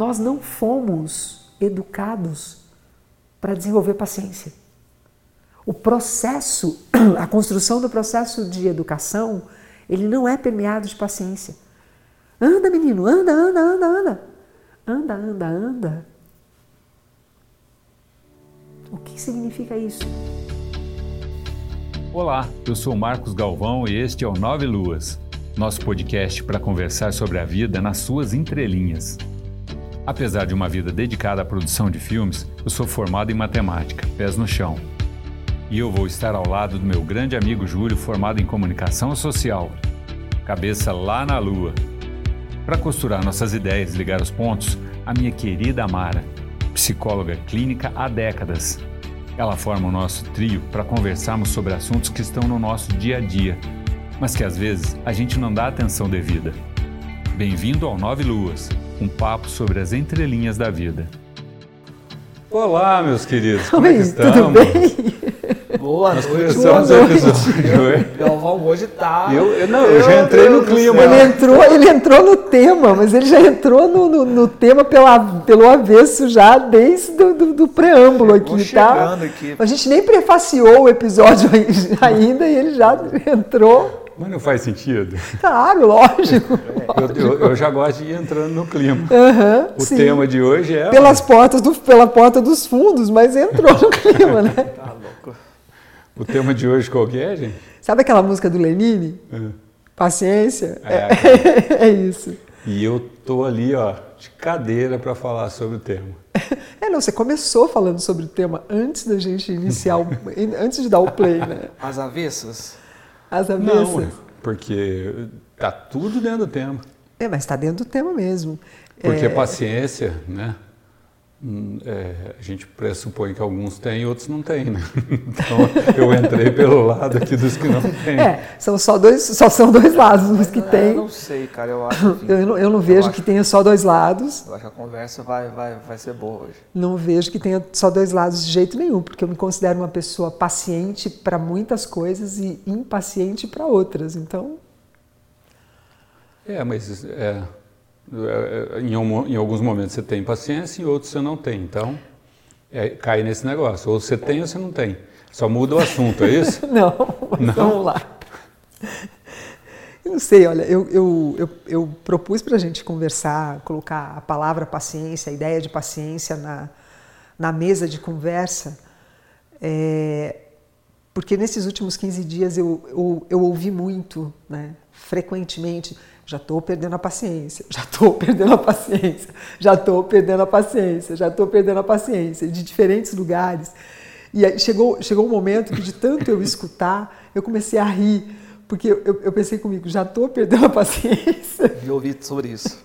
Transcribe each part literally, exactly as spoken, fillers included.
Nós não fomos educados para desenvolver paciência. O processo, a construção do processo de educação, ele não é permeado de paciência. Anda, menino, anda, anda, anda, anda. Anda, anda, anda. O que significa isso? Olá, eu sou Marcos Galvão e este é o Nove Luas, nosso podcast para conversar sobre a vida nas suas entrelinhas. Apesar de uma vida dedicada à produção de filmes, eu sou formado em matemática, pés no chão. E eu vou estar ao lado do meu grande amigo Júlio, formado em comunicação social, cabeça lá na lua. Para costurar nossas ideias e ligar os pontos, a minha querida Mara, psicóloga clínica há décadas. Ela forma o nosso trio para conversarmos sobre assuntos que estão no nosso dia a dia, mas que às vezes a gente não dá atenção devida. Bem-vindo ao Nove Luas, um papo sobre as entrelinhas da vida. Olá, meus queridos, como Oi, é que estamos? Tudo bem? Boa Nós noite. Boa noite. Galvão hoje tá. Eu, eu, não, eu já entrei no clima. Ele entrou, ele entrou no tema, mas ele já entrou no, no, no tema pela, pelo avesso já desde do, do, do preâmbulo aqui, tá? Aqui. A gente nem prefaciou o episódio ainda e ele já entrou. Mas não faz sentido? Claro, lógico. lógico. Eu, eu, eu já gosto de ir entrando no clima. Uhum, o sim. tema de hoje é... Pelas portas do, pela porta dos fundos, mas entrou no clima, né? Tá louco. O tema de hoje qual que é, gente? Sabe aquela música do Lenine? Uhum. Paciência? É, é, é isso. E eu tô ali, ó, de cadeira para falar sobre o tema. É, não, você começou falando sobre o tema antes da gente iniciar, o, antes de dar o play, né? As avessas... As não, porque está tudo dentro do tema. É, mas está dentro do tema mesmo. Porque é... a paciência, né? É, a gente pressupõe que alguns têm e outros não têm, né? Então, eu entrei pelo lado aqui dos que não têm. É, são só, dois, só são dois lados os que têm. Eu não sei, cara, eu acho que... Eu não, eu não vejo eu que acho... tenha só dois lados. Eu acho que a conversa vai, vai, vai ser boa hoje. Não vejo que tenha só dois lados de jeito nenhum, porque eu me considero uma pessoa paciente para muitas coisas e impaciente para outras, então... É, mas... É... Em, um, em alguns momentos você tem paciência, em outros você não tem. Então, é, cai nesse negócio. Ou você tem ou você não tem. Só muda o assunto, é isso? não, não, vamos lá. Eu não sei, olha, eu, eu, eu, eu propus para a gente conversar, colocar a palavra paciência, a ideia de paciência na, na mesa de conversa, é, porque nesses últimos quinze dias eu, eu, eu ouvi muito, né, frequentemente... Já estou perdendo a paciência, já estou perdendo a paciência, já estou perdendo a paciência, já estou perdendo a paciência, de diferentes lugares. E aí chegou, chegou um momento que de tanto eu escutar, eu comecei a rir, porque eu, eu pensei comigo, já estou perdendo a paciência. E ouvi sobre isso.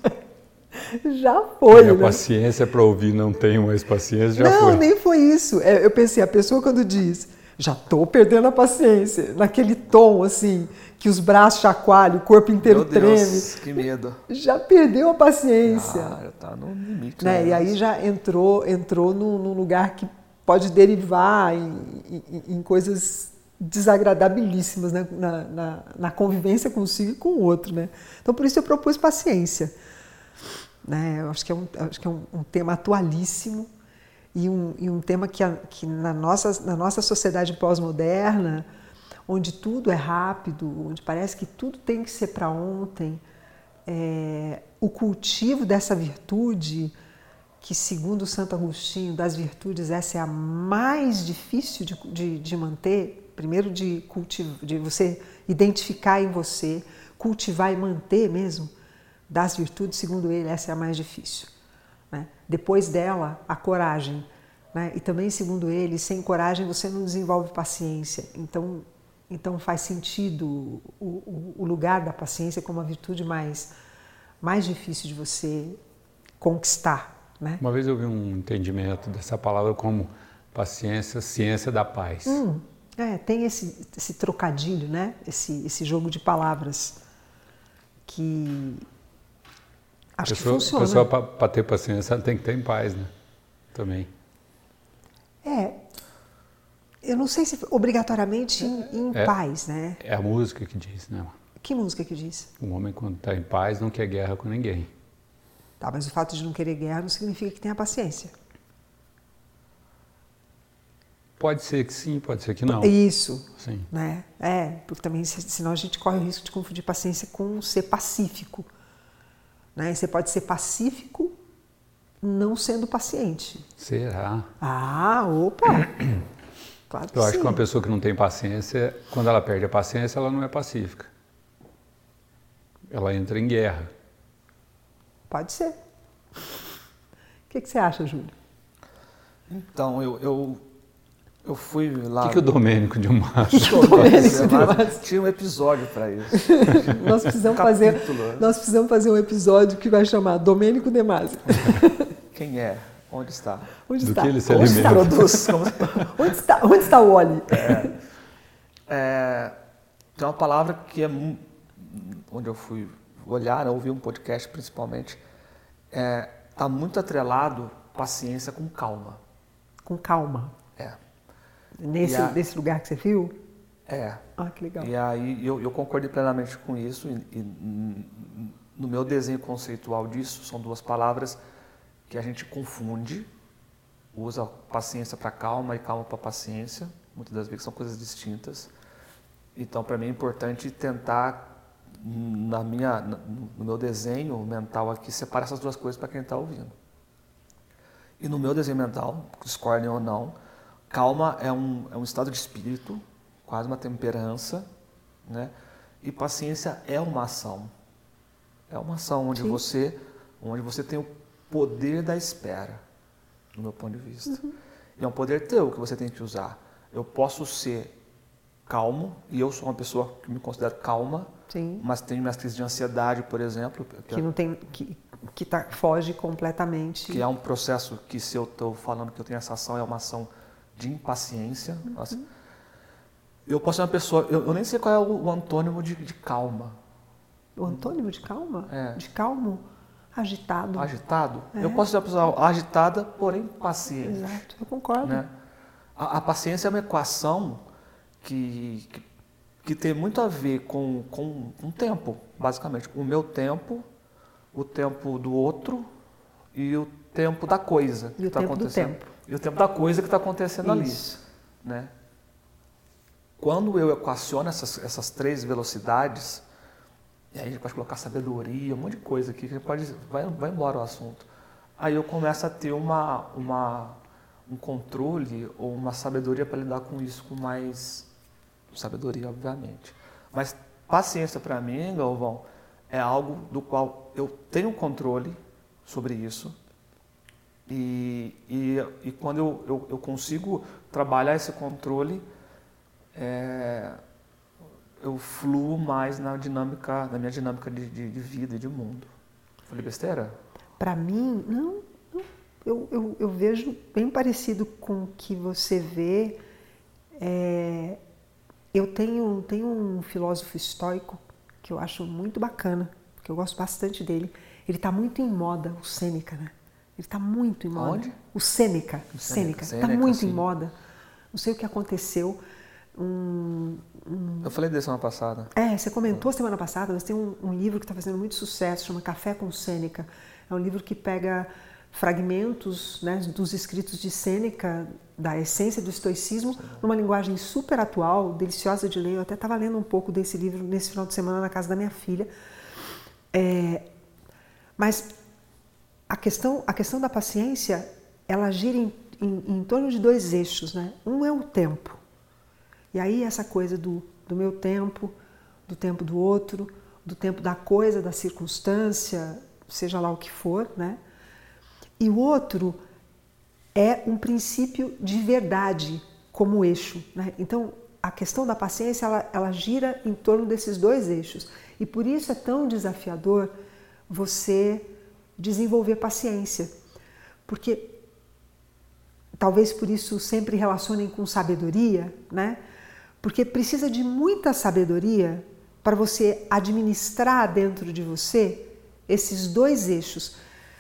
Já foi, né? A paciência para ouvir não tenho mais paciência, já não, foi. Não, nem foi isso. Eu pensei, a pessoa quando diz... Já estou perdendo a paciência, naquele tom assim, que os braços chacoalham, o corpo inteiro Meu Deus, treme. Que medo. Já perdeu a paciência. Ah, tá no limite. Né? Né? E aí já entrou, entrou num, num lugar que pode derivar em, em, em coisas desagradabilíssimas, né? na, na, na convivência consigo e com o outro. Né? Então, por isso eu propus paciência. Né? Eu acho que é um, acho que é um, um tema atualíssimo. E um, e um tema que, a, que na, nossa, na nossa sociedade pós-moderna, onde tudo é rápido, onde parece que tudo tem que ser para ontem, é, o cultivo dessa virtude, que segundo Santo Agostinho, das virtudes, essa é a mais difícil de, de, de manter, primeiro de, cultivo, de você identificar em você, cultivar e manter mesmo, das virtudes, segundo ele, essa é a mais difícil. Depois dela, a coragem, né? E também, segundo ele, sem coragem você não desenvolve paciência. Então, então faz sentido o, o, o lugar da paciência como a virtude mais, mais difícil de você conquistar, né? Uma vez eu vi um entendimento dessa palavra como paciência, ciência da paz. Hum, é, tem esse, esse trocadilho, né? Esse, esse jogo de palavras que... Acho pessoa, que funciona. A pessoa, para ter paciência, ela tem que ter em paz, né? Também. É. Eu não sei se obrigatoriamente em, em é, paz, né? É a música que diz, né? Que música que diz? O homem, quando está em paz, não quer guerra com ninguém. Tá, mas o fato de não querer guerra não significa que tenha paciência. Pode ser que sim, pode ser que não. Isso. Sim. Né? É, porque também, senão a gente corre o risco de confundir paciência com ser pacífico. Né? Você pode ser pacífico não sendo paciente. Será? Ah, opa! Claro que Eu sim. acho que uma pessoa que não tem paciência, quando ela perde a paciência, ela não é pacífica. Ela entra em guerra. Pode ser. O que, que você acha, Júlio? Então, eu... eu... Eu fui lá... O que, que o Domênico de Massa... Tinha um episódio para isso. nós, precisamos fazer, nós precisamos fazer um episódio que vai chamar Domênico de Massa. Quem é? Onde está? Onde Do está? Que ele se alimenta? Onde está, onde está o óleo? É, é, tem uma palavra que é... Onde eu fui olhar, ouvi um podcast principalmente, está é, muito atrelado paciência com calma. Com calma. Nesse, a... nesse lugar que você viu? É. Ah, que legal. E aí eu, eu concordei plenamente com isso. E, e, no meu desenho conceitual disso, são duas palavras que a gente confunde. Usa paciência para calma e calma para paciência. Muitas das vezes são coisas distintas. Então, para mim é importante tentar, na minha, no meu desenho mental aqui, separar essas duas coisas para quem está ouvindo. E no meu desenho mental, discordem ou não, calma é um, é um estado de espírito, quase uma temperança, né? E paciência é uma ação. É uma ação onde você, onde você tem o poder da espera, do meu ponto de vista. Uhum. E é um poder teu que você tem que usar. Eu posso ser calmo, e eu sou uma pessoa que me considero calma, Sim. mas tenho minhas crises de ansiedade, por exemplo. Que, que, não tem, que, que tá, foge completamente. Que é um processo que, se eu estou falando que eu tenho essa ação, é uma ação... de impaciência. Uhum. Eu posso ser uma pessoa... Eu, eu nem sei qual é o, o antônimo de, de calma. O antônimo de calma? É. De calmo? Agitado. Agitado? É. Eu posso ser uma pessoa agitada, porém paciente. Exato, eu concordo. Né? A, a paciência é uma equação que, que, que tem muito a ver com, com, com tempo, basicamente. O meu tempo, o tempo do outro e o tempo da coisa que está acontecendo. E o tempo do tempo. E o tempo da coisa que está acontecendo ali. Né? Quando eu equaciono essas, essas três velocidades, e aí a gente pode colocar sabedoria, um monte de coisa aqui, que pode, vai, vai embora o assunto. Aí eu começo a ter uma, uma, um controle ou uma sabedoria para lidar com isso, com mais sabedoria, obviamente. Mas paciência para mim, Galvão, é algo do qual eu tenho controle sobre isso. E, e, e quando eu, eu, eu consigo trabalhar esse controle, é, eu fluo mais na, dinâmica, na minha dinâmica de, de, de vida e de mundo. Falei besteira? Para mim, não. não. Eu, eu, eu vejo bem parecido com o que você vê. É, eu tenho, tenho um filósofo estoico que eu acho muito bacana, que eu gosto bastante dele. Ele está muito em moda, o Sêneca, né? Ele está muito em moda. Onde? O Sêneca. Sêneca. Está muito sim. em moda. Não sei o que aconteceu. Um, um... Eu falei desse semana passada. É, você comentou é. semana passada, mas tem um, um livro que está fazendo muito sucesso, chama Café com Sêneca. É um livro que pega fragmentos, né, dos escritos de Sêneca, da essência do estoicismo, sim. numa linguagem super atual, deliciosa de ler. Eu até estava lendo um pouco desse livro nesse final de semana na casa da minha filha. É... Mas... A questão, a questão da paciência, ela gira em, em, em torno de dois eixos, né? Um é o tempo. E aí essa coisa do, do meu tempo, do tempo do outro, do tempo da coisa, da circunstância, seja lá o que for, né? E o outro é um princípio de verdade como eixo, né? Então, a questão da paciência, ela, ela gira em torno desses dois eixos. E por isso é tão desafiador você... desenvolver paciência, porque talvez por isso sempre relacionem com sabedoria, né? Porque precisa de muita sabedoria para você administrar dentro de você esses dois eixos,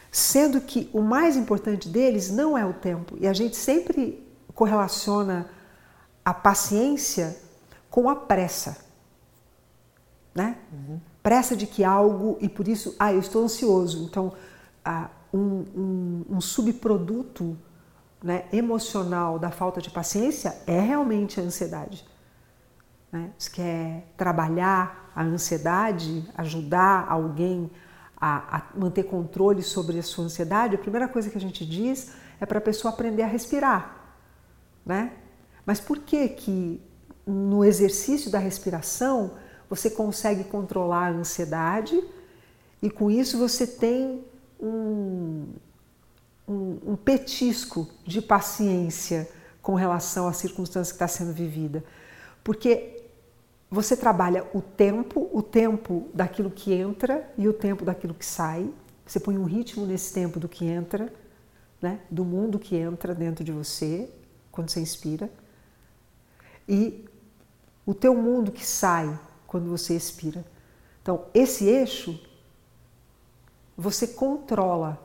sendo que o mais importante deles não é o tempo, e a gente sempre correlaciona a paciência com a pressa, né? Uhum. Pressa de que algo, e por isso, ah, eu estou ansioso, então a um, um, um subproduto, né, emocional da falta de paciência é realmente a ansiedade. Né? Se quer trabalhar a ansiedade, ajudar alguém a, a manter controle sobre a sua ansiedade, a primeira coisa que a gente diz é para a pessoa aprender a respirar. Né? Mas por que que no exercício da respiração você consegue controlar a ansiedade e com isso você tem um, um, um petisco de paciência com relação à circunstância que está sendo vivida? Porque você trabalha o tempo, o tempo daquilo que entra e o tempo daquilo que sai. Você põe um ritmo nesse tempo do que entra, né? Do mundo que entra dentro de você, quando você inspira. E o teu mundo que sai quando você expira. Então, esse eixo, você controla.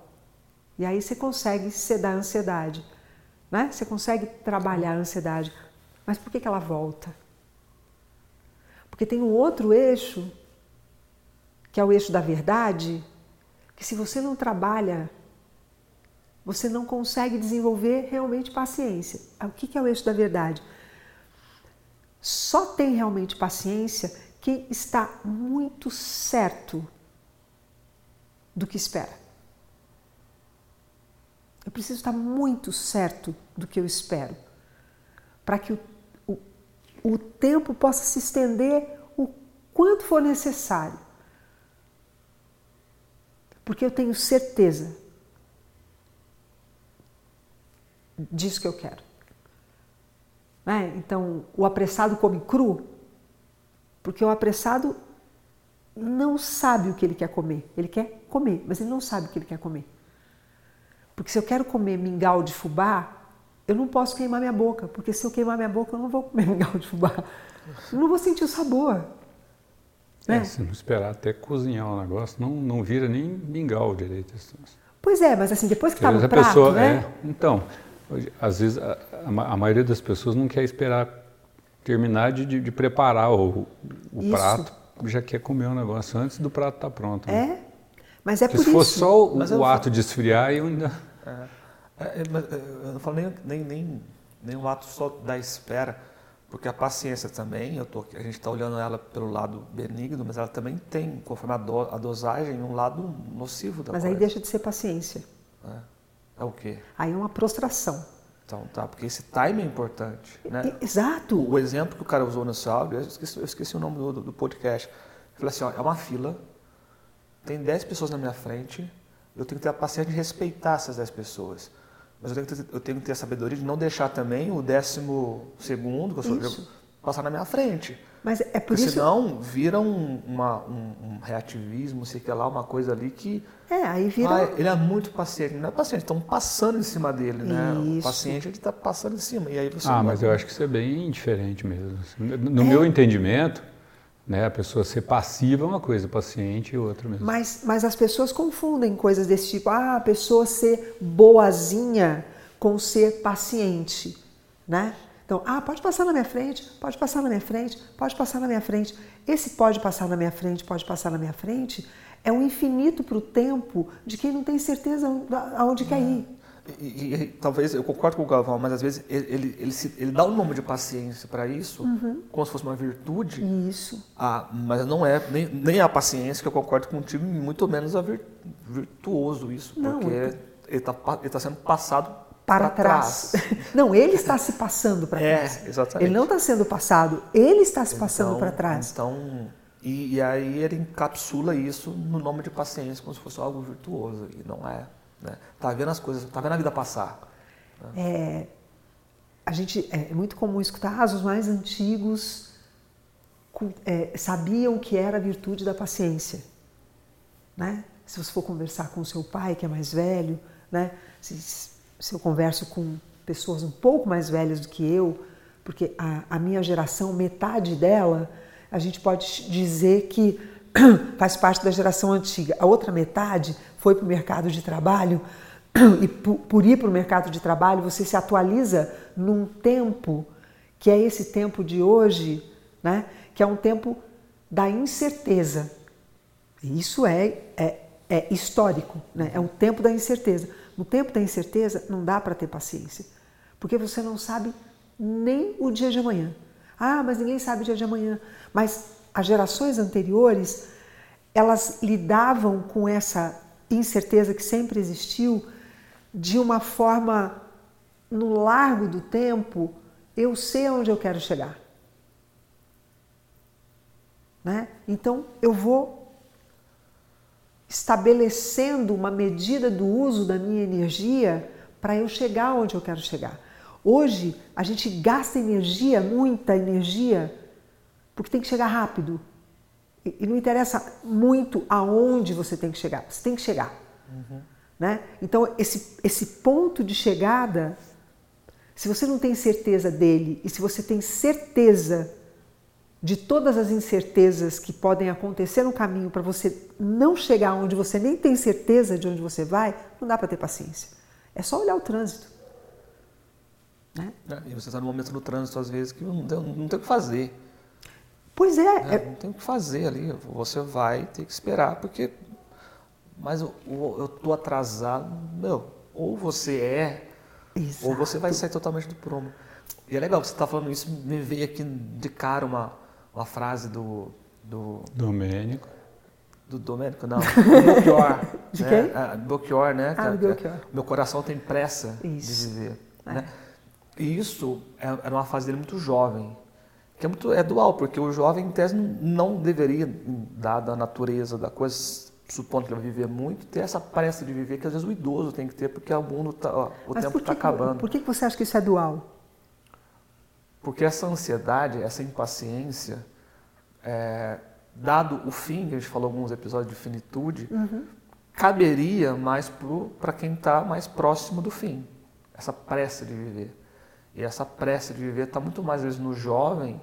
E aí você consegue sedar a ansiedade. Né? Você consegue trabalhar a ansiedade. Mas por que que ela volta? Porque tem um outro eixo, que é o eixo da verdade, que se você não trabalha, você não consegue desenvolver realmente paciência. O que que é o eixo da verdade? Só tem realmente paciência quem está muito certo do que espera. Eu preciso estar muito certo do que eu espero, para que o, o, o tempo possa se estender o quanto for necessário. Porque eu tenho certeza disso que eu quero. Né? Então, o apressado come cru, porque o apressado não sabe o que ele quer comer. Ele quer comer, mas ele não sabe o que ele quer comer. Porque se eu quero comer mingau de fubá, eu não posso queimar minha boca, porque se eu queimar minha boca, eu não vou comer mingau de fubá. Eu não vou sentir o sabor. É, né? Se não esperar até cozinhar o negócio, não, não vira nem mingau direito. Pois é, mas assim, depois que está no prato, pessoa, né? É, então... Às vezes, a, a maioria das pessoas não quer esperar terminar de, de, de preparar o, o prato, já quer comer o um negócio antes do prato estar tá pronto. Né? É, mas é porque por se isso. Se for só o, o ato falo... de esfriar, eu ainda... É, é, eu não falo nem, nem, nem, nem o ato só da espera, porque a paciência também, eu tô, a gente está olhando ela pelo lado benigno, mas ela também tem, conforme a, do, a dosagem, um lado nocivo da mas coisa. Mas aí deixa de ser paciência. É. É o quê? Aí é uma prostração. Então tá, porque esse timing é importante, né? Exato. O exemplo que o cara usou nesse áudio, eu esqueci, eu esqueci o nome do, do podcast. Ele falou assim, ó, é uma fila, tem dez pessoas na minha frente, eu tenho que ter a paciência de respeitar essas dez pessoas. Mas eu tenho que ter, eu tenho que ter a sabedoria de não deixar também o décimo segundo, que eu sou, eu, passar na minha frente. Mas é por porque isso... senão vira um, uma, um, um reativismo, sei que lá, uma coisa ali que... É, aí vira... Ah, ele é muito paciente, não é paciente, estão passando em cima dele, né? Isso. O paciente, ele está passando em cima, e aí você... Ah, mas eu acho que isso é bem diferente mesmo. No é. meu entendimento, né, a pessoa ser passiva é uma coisa, paciente é outra mesmo. Mas, mas as pessoas confundem coisas desse tipo. Ah, a pessoa ser boazinha com ser paciente, né? Então, ah, pode passar na minha frente, pode passar na minha frente, pode passar na minha frente. Esse pode passar na minha frente, pode passar na minha frente, é um infinito para o tempo de quem não tem certeza aonde quer ir. E, e, e talvez, eu concordo com o Galvão, mas às vezes ele, ele, ele, se, ele dá o nome de paciência para isso, uhum. como se fosse uma virtude. Isso. Ah, mas não é, nem, nem a paciência, que eu concordo contigo, muito menos a vir, virtuoso isso, não, porque eu... ele está tá sendo passado para trás. trás. Não, ele está se passando para trás. É, exatamente. Ele não está sendo passado, ele está se passando então, para trás. Então, e, e aí ele encapsula isso no nome de paciência, como se fosse algo virtuoso, e não é. Né? Tá vendo as coisas, tá vendo a vida passar. Né? É, a gente, é muito comum escutar, os mais antigos é, sabiam que era a virtude da paciência. Né? Se você for conversar com o seu pai, que é mais velho, né? Se, se eu converso com pessoas um pouco mais velhas do que eu, porque a, a minha geração, metade dela, a gente pode dizer que faz parte da geração antiga. A outra metade foi para o mercado de trabalho e por, por ir para o mercado de trabalho, você se atualiza num tempo que é esse tempo de hoje, né? Que é um tempo da incerteza. Isso é, é, é histórico, né? É o tempo da incerteza. No tempo da incerteza não dá para ter paciência, porque você não sabe nem o dia de amanhã. Ah, mas ninguém sabe o dia de amanhã. Mas as gerações anteriores, elas lidavam com essa incerteza que sempre existiu de uma forma, no largo do tempo, eu sei onde eu quero chegar. Né? Então, eu vou estabelecendo uma medida do uso da minha energia para eu chegar onde eu quero chegar. Hoje, a gente gasta energia, muita energia, porque tem que chegar rápido. E não interessa muito aonde você tem que chegar, você tem que chegar. Uhum. Né? Então, esse, esse ponto de chegada, se você não tem certeza dele, e se você tem certeza de todas as incertezas que podem acontecer no caminho para você não chegar onde você nem tem certeza de onde você vai, não dá para ter paciência. É só olhar o trânsito. Né? É, e você está no momento do trânsito, às vezes, que não tem, não tem o que fazer. Pois é, é, é. Não tem o que fazer ali. Você vai ter que esperar, porque... Mas eu estou atrasado. Não, ou você é, exato, ou você vai sair totalmente do prumo. E é legal, você está falando isso, me veio aqui de cara uma, uma frase do... do Domênico. Do Domênico, não. Do Belchior. De né? quem? Ah, Belchior, né? Ah, Belchior. Meu coração tem pressa isso. de viver. É. Né? E isso era é uma fase dele muito jovem. Que é, muito, é dual, porque o jovem, em tese, não deveria, dada a natureza da coisa, supondo que ele vai viver muito, ter essa pressa de viver que às vezes o idoso tem que ter, porque o mundo tá, ó, o Mas tempo está acabando. Por que você acha que isso é dual? Porque essa ansiedade, essa impaciência, é, dado o fim, que a gente falou em alguns episódios de finitude, uhum. caberia mais para quem está mais próximo do fim, essa pressa de viver. E essa pressa de viver está muito mais, às vezes, no jovem.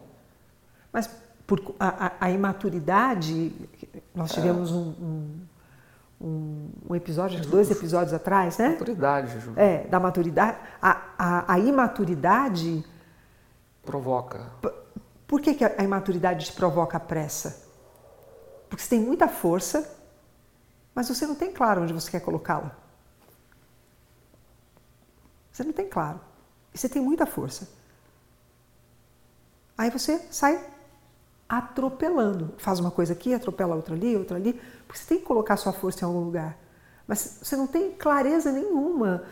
Mas por a, a, a imaturidade, nós tivemos é. um, um, um episódio, dois episódios atrás, né? Maturidade, Ju. É, da maturidade. A, a, a imaturidade... Provoca. Por que, que a imaturidade te provoca a pressa? Porque você tem muita força, mas você não tem claro onde você quer colocá-la. Você não tem claro. E você tem muita força. Aí você sai atropelando. Faz uma coisa aqui, atropela outra ali, outra ali. Porque você tem que colocar sua força em algum lugar. Mas você não tem clareza nenhuma.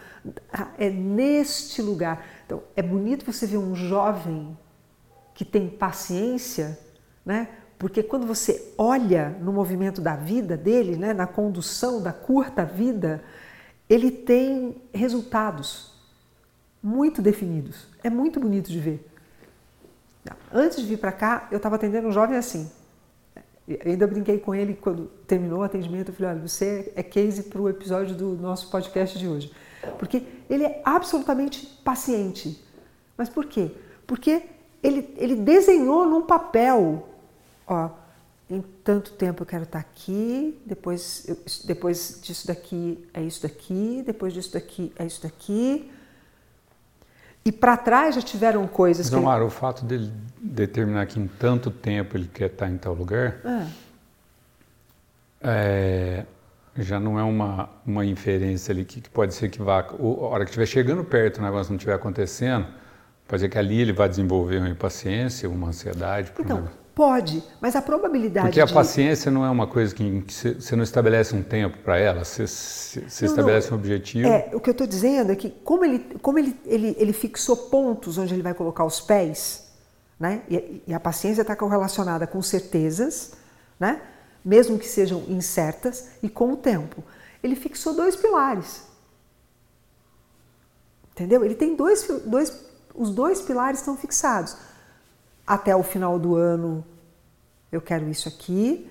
É neste lugar. Então, é bonito você ver um jovem que tem paciência, né? Porque quando você olha no movimento da vida dele, né? Na condução da curta vida, ele tem resultados muito definidos. É muito bonito de ver. Antes de vir para cá, eu estava atendendo um jovem assim. Eu ainda brinquei com ele quando terminou o atendimento. Eu falei, olha, você é case para o episódio do nosso podcast de hoje. Porque ele é absolutamente paciente. Mas por quê? Porque ele, ele desenhou num papel. Ó, em tanto tempo eu quero estar aqui, depois, eu, depois disso daqui é isso daqui, depois disso daqui é isso daqui. E para trás já tiveram coisas... Mas, que Omar, ele... o fato dele determinar que em tanto tempo ele quer estar em tal lugar, ah. é, já não é uma, uma inferência ali que, que pode ser que vá... Ou, a hora que estiver chegando perto, o negócio não estiver acontecendo, pode ser que ali ele vá desenvolver uma impaciência, uma ansiedade. Então, um pode, mas a probabilidade Porque de... a paciência não é uma coisa que você não estabelece um tempo para ela, você estabelece não. um objetivo. É, o que eu estou dizendo é que como, ele, como ele, ele, ele fixou pontos onde ele vai colocar os pés, né? e, e a paciência está correlacionada com certezas, né? mesmo que sejam incertas, e com o tempo. Ele fixou dois pilares. Entendeu? Ele tem dois, dois os dois pilares estão fixados. Até o final do ano eu quero isso aqui.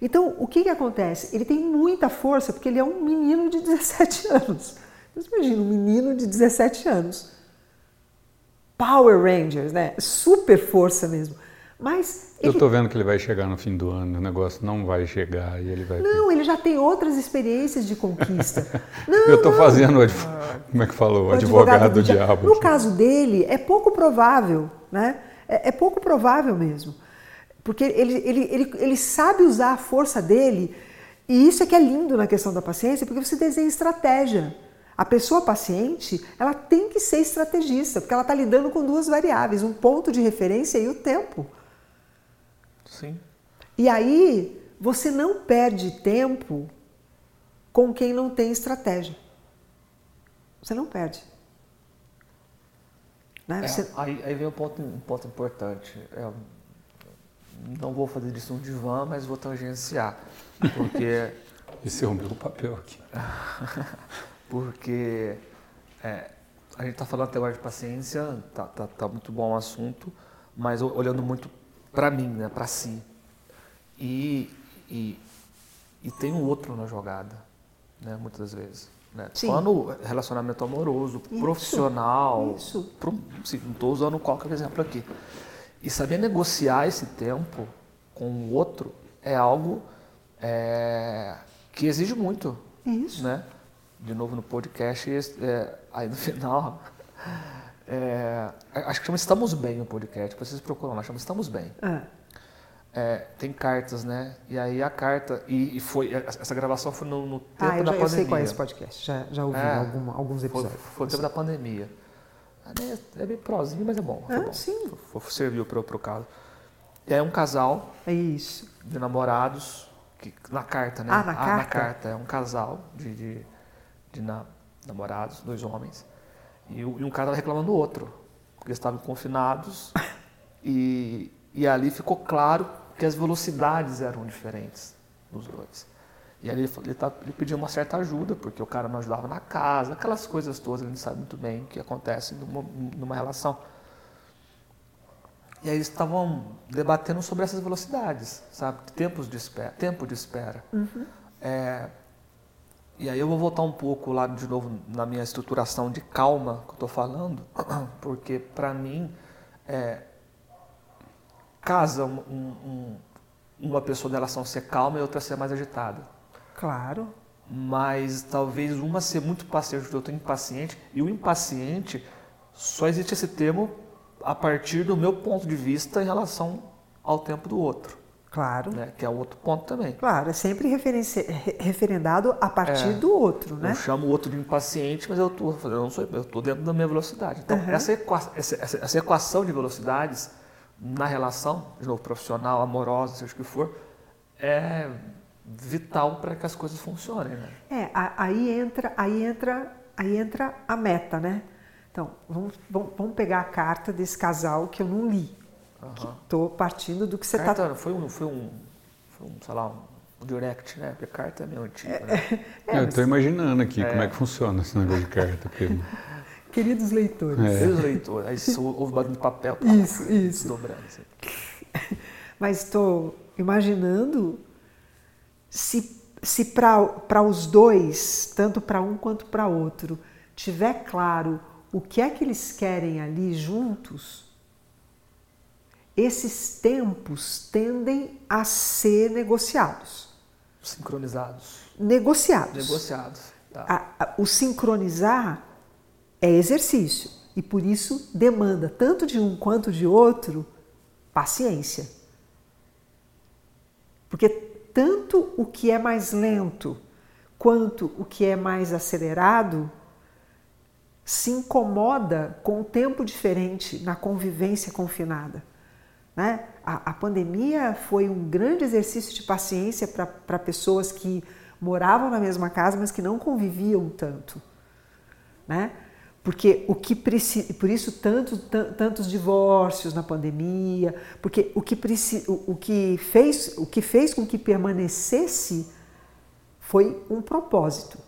Então, o que que acontece? Ele tem muita força porque ele é um menino de dezessete anos. Vocês imaginam, um menino de dezessete anos. Power Rangers, né? Super força mesmo. Mas ele... Eu tô vendo que ele vai chegar no fim do ano, o negócio não vai chegar e ele vai... Não, ele já tem outras experiências de conquista. não, eu tô não. fazendo, adv... como é que falou? O advogado, advogado do diabo. No caso dele, é pouco provável, né? É pouco provável mesmo, porque ele, ele, ele, ele sabe usar a força dele E isso é que é lindo na questão da paciência, porque você desenha estratégia. A pessoa paciente, ela tem que ser estrategista, porque ela está lidando com duas variáveis, um ponto de referência e o tempo. Sim. E aí, você não perde tempo com quem não tem estratégia. Você não perde. Né? É, você... aí, aí vem um ponto, um ponto importante. É, não vou fazer disso um divã, mas vou tangenciar. Porque... Esse é o meu papel aqui. Porque é, a gente está falando até agora de paciência, tá, tá, tá muito bom o assunto, mas olhando muito para mim, né, para si. E, e, e tem um outro na jogada, né, muitas das vezes. Né? Falando relacionamento amoroso, isso, profissional, isso. Pro, sim, não estou usando qualquer exemplo aqui. E saber negociar esse tempo com o outro é algo é, que exige muito. Isso. Né? De novo no podcast, é, aí no final, é, acho que chama Estamos Bem o podcast, vocês procuram lá, chama Estamos Bem. É. É, tem cartas, né? E aí a carta, e, e foi, essa gravação foi no, no tempo ah, eu da já, pandemia. Ah, eu sei qual é esse podcast, já, já ouvi é, algum, alguns episódios. Foi, foi no tempo da pandemia. É, é bem prozinho, mas é bom. É, bom. Sim. Foi, foi, serviu para o caso. E aí um casal é isso. de namorados, que, na carta, né? Ah, na ah, carta? Na carta, é um casal de... de de na, namorados, dois homens, e, e um cara reclamando do outro, porque eles estavam confinados, e, e ali ficou claro que as velocidades eram diferentes dos dois. E ali ele, ele, tá, ele pediu uma certa ajuda, porque o cara não ajudava na casa, aquelas coisas todas, ele não sabe muito bem o que acontece numa, numa relação. E aí eles estavam debatendo sobre essas velocidades, sabe? Tempos de espera, tempo de espera. Uhum. É, E aí eu vou voltar um pouco lá de novo na minha estruturação de calma que eu estou falando, porque para mim é, casa um, um, uma pessoa da relação ser calma e outra ser mais agitada. Claro. Mas talvez uma ser muito paciente e outra impaciente, e o impaciente só existe esse termo a partir do meu ponto de vista em relação ao tempo do outro. Claro. Né? Que é um outro ponto também. Claro, é sempre referendado a partir é, do outro, né? Eu chamo o outro de impaciente, mas eu estou dentro da minha velocidade. Então, uhum. essa, equa- essa, essa equação de velocidades na relação, de novo, profissional, amorosa, seja o que for, é vital para que as coisas funcionem, né? É, aí entra, aí entra, aí entra a meta, né? Então, vamos, vamos pegar a carta desse casal que eu não li. Que estou partindo do que você está... Carta tá... foi, um, foi, um, foi um, sei lá, um direct, né? Porque carta é meio antiga, é, né? É, é, eu estou mas... imaginando aqui é. como é que funciona esse negócio de carta. Porque... Queridos leitores. É. Queridos leitores. Aí só houve barulho de papel. Isso, pá, isso. Dobrando, assim. Mas estou imaginando se, se para os dois, tanto para um quanto para outro, tiver claro o que é que eles querem ali juntos... Esses tempos tendem a ser negociados. Sincronizados. Negociados. Negociados. Tá. A, a, o sincronizar é exercício e por isso demanda tanto de um quanto de outro paciência. Porque tanto o que é mais lento quanto o que é mais acelerado se incomoda com um tempo diferente na convivência confinada. Né? A, a pandemia foi um grande exercício de paciência para pessoas que moravam na mesma casa, mas que não conviviam tanto. Né? Porque o que preci, por isso tanto, t- tantos divórcios na pandemia, porque o que, preci, o, o, que fez, o que fez com que permanecesse foi um propósito.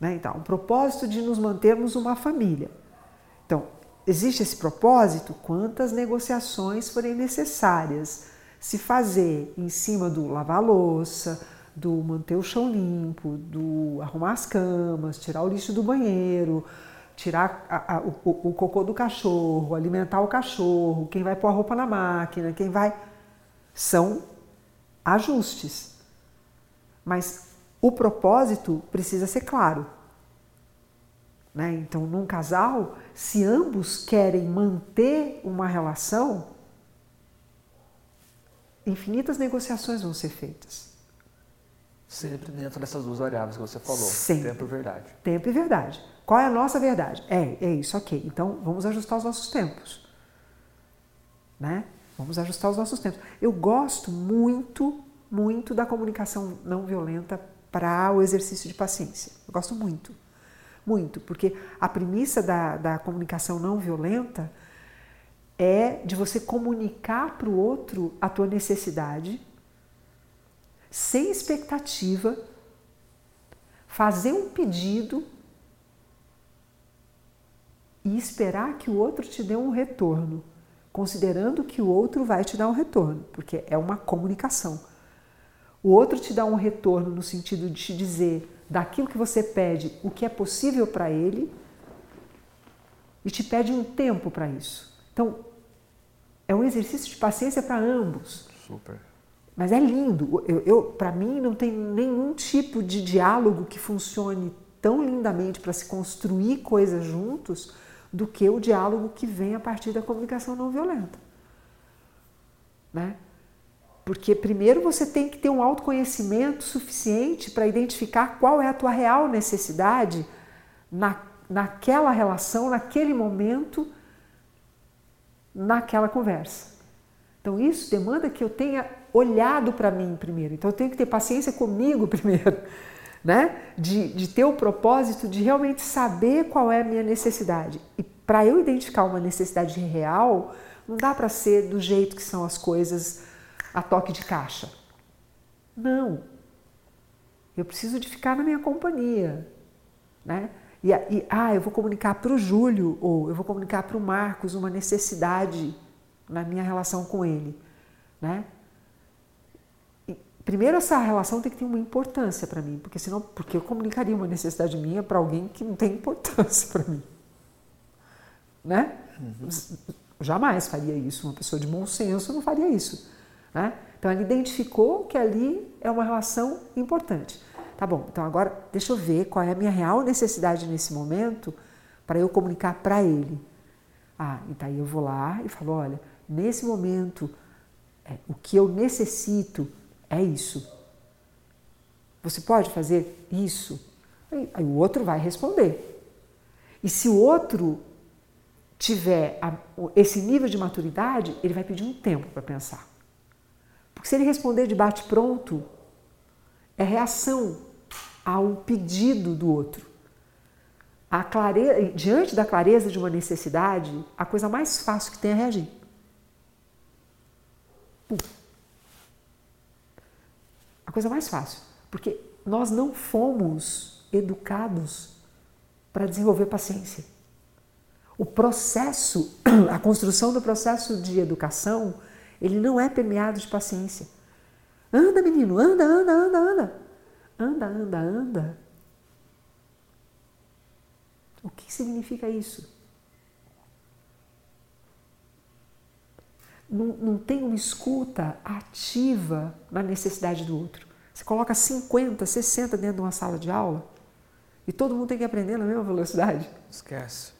Né? Então, um propósito de nos mantermos uma família. Então, existe esse propósito? Quantas negociações forem necessárias se fazer em cima do lavar a louça, do manter o chão limpo, do arrumar as camas, tirar o lixo do banheiro, tirar a, a, o, o cocô do cachorro, alimentar o cachorro, quem vai pôr a roupa na máquina, quem vai... São ajustes. Mas o propósito precisa ser claro. Né? Então, num casal, se ambos querem manter uma relação, infinitas negociações vão ser feitas. Sempre dentro dessas duas variáveis que você falou, sempre. Tempo e verdade. Tempo e verdade. Qual é a nossa verdade? É, é isso, ok. Então, vamos ajustar os nossos tempos. Né? Vamos ajustar os nossos tempos. Eu gosto muito, muito da comunicação não violenta para o exercício de paciência. Eu gosto muito, muito, porque a premissa da, da comunicação não violenta é de você comunicar para o outro a tua necessidade, sem expectativa, fazer um pedido e esperar que o outro te dê um retorno, considerando que o outro vai te dar um retorno, porque é uma comunicação. O outro te dá um retorno no sentido de te dizer daquilo que você pede, o que é possível para ele, e te pede um tempo para isso. Então, é um exercício de paciência para ambos. Super. Mas é lindo. Eu, eu, para mim, não tem nenhum tipo de diálogo que funcione tão lindamente para se construir coisas juntos do que o diálogo que vem a partir da comunicação não violenta. Né? Porque, primeiro, você tem que ter um autoconhecimento suficiente para identificar qual é a tua real necessidade na, naquela relação, naquele momento, naquela conversa. Então, isso demanda que eu tenha olhado para mim primeiro. Então, eu tenho que ter paciência comigo primeiro, né? De, de ter o propósito de realmente saber qual é a minha necessidade. E para eu identificar uma necessidade real, não dá para ser do jeito que são as coisas a toque de caixa. Não. Eu preciso de ficar na minha companhia, né? E, e, ah, eu vou comunicar para o Júlio, ou eu vou comunicar para o Marcos uma necessidade na minha relação com ele, né? E, primeiro, essa relação tem que ter uma importância para mim, porque senão, porque eu comunicaria uma necessidade minha para alguém que não tem importância para mim, né? Uhum. Jamais faria isso, uma pessoa de bom senso não faria isso, né? Então, ela identificou que ali é uma relação importante. Tá bom, então agora deixa eu ver qual é a minha real necessidade nesse momento para eu comunicar para ele. Ah, então aí eu vou lá e falo, olha, nesse momento, é, o que eu necessito é isso. Você pode fazer isso? Aí, aí o outro vai responder. E se o outro tiver a, esse nível de maturidade, ele vai pedir um tempo para pensar. Porque se ele responder de bate-pronto, é reação ao pedido do outro. A clareza, diante da clareza de uma necessidade, a coisa mais fácil que tem é reagir. Pum. A coisa mais fácil. Porque nós não fomos educados para desenvolver paciência. O processo, a construção do processo de educação, ele não é permeado de paciência. Anda, menino, anda, anda, anda, anda. Anda, anda, anda. O que significa isso? Não, não tem uma escuta ativa na necessidade do outro. Você coloca cinquenta, sessenta dentro de uma sala de aula e todo mundo tem que aprender na mesma velocidade. Esquece.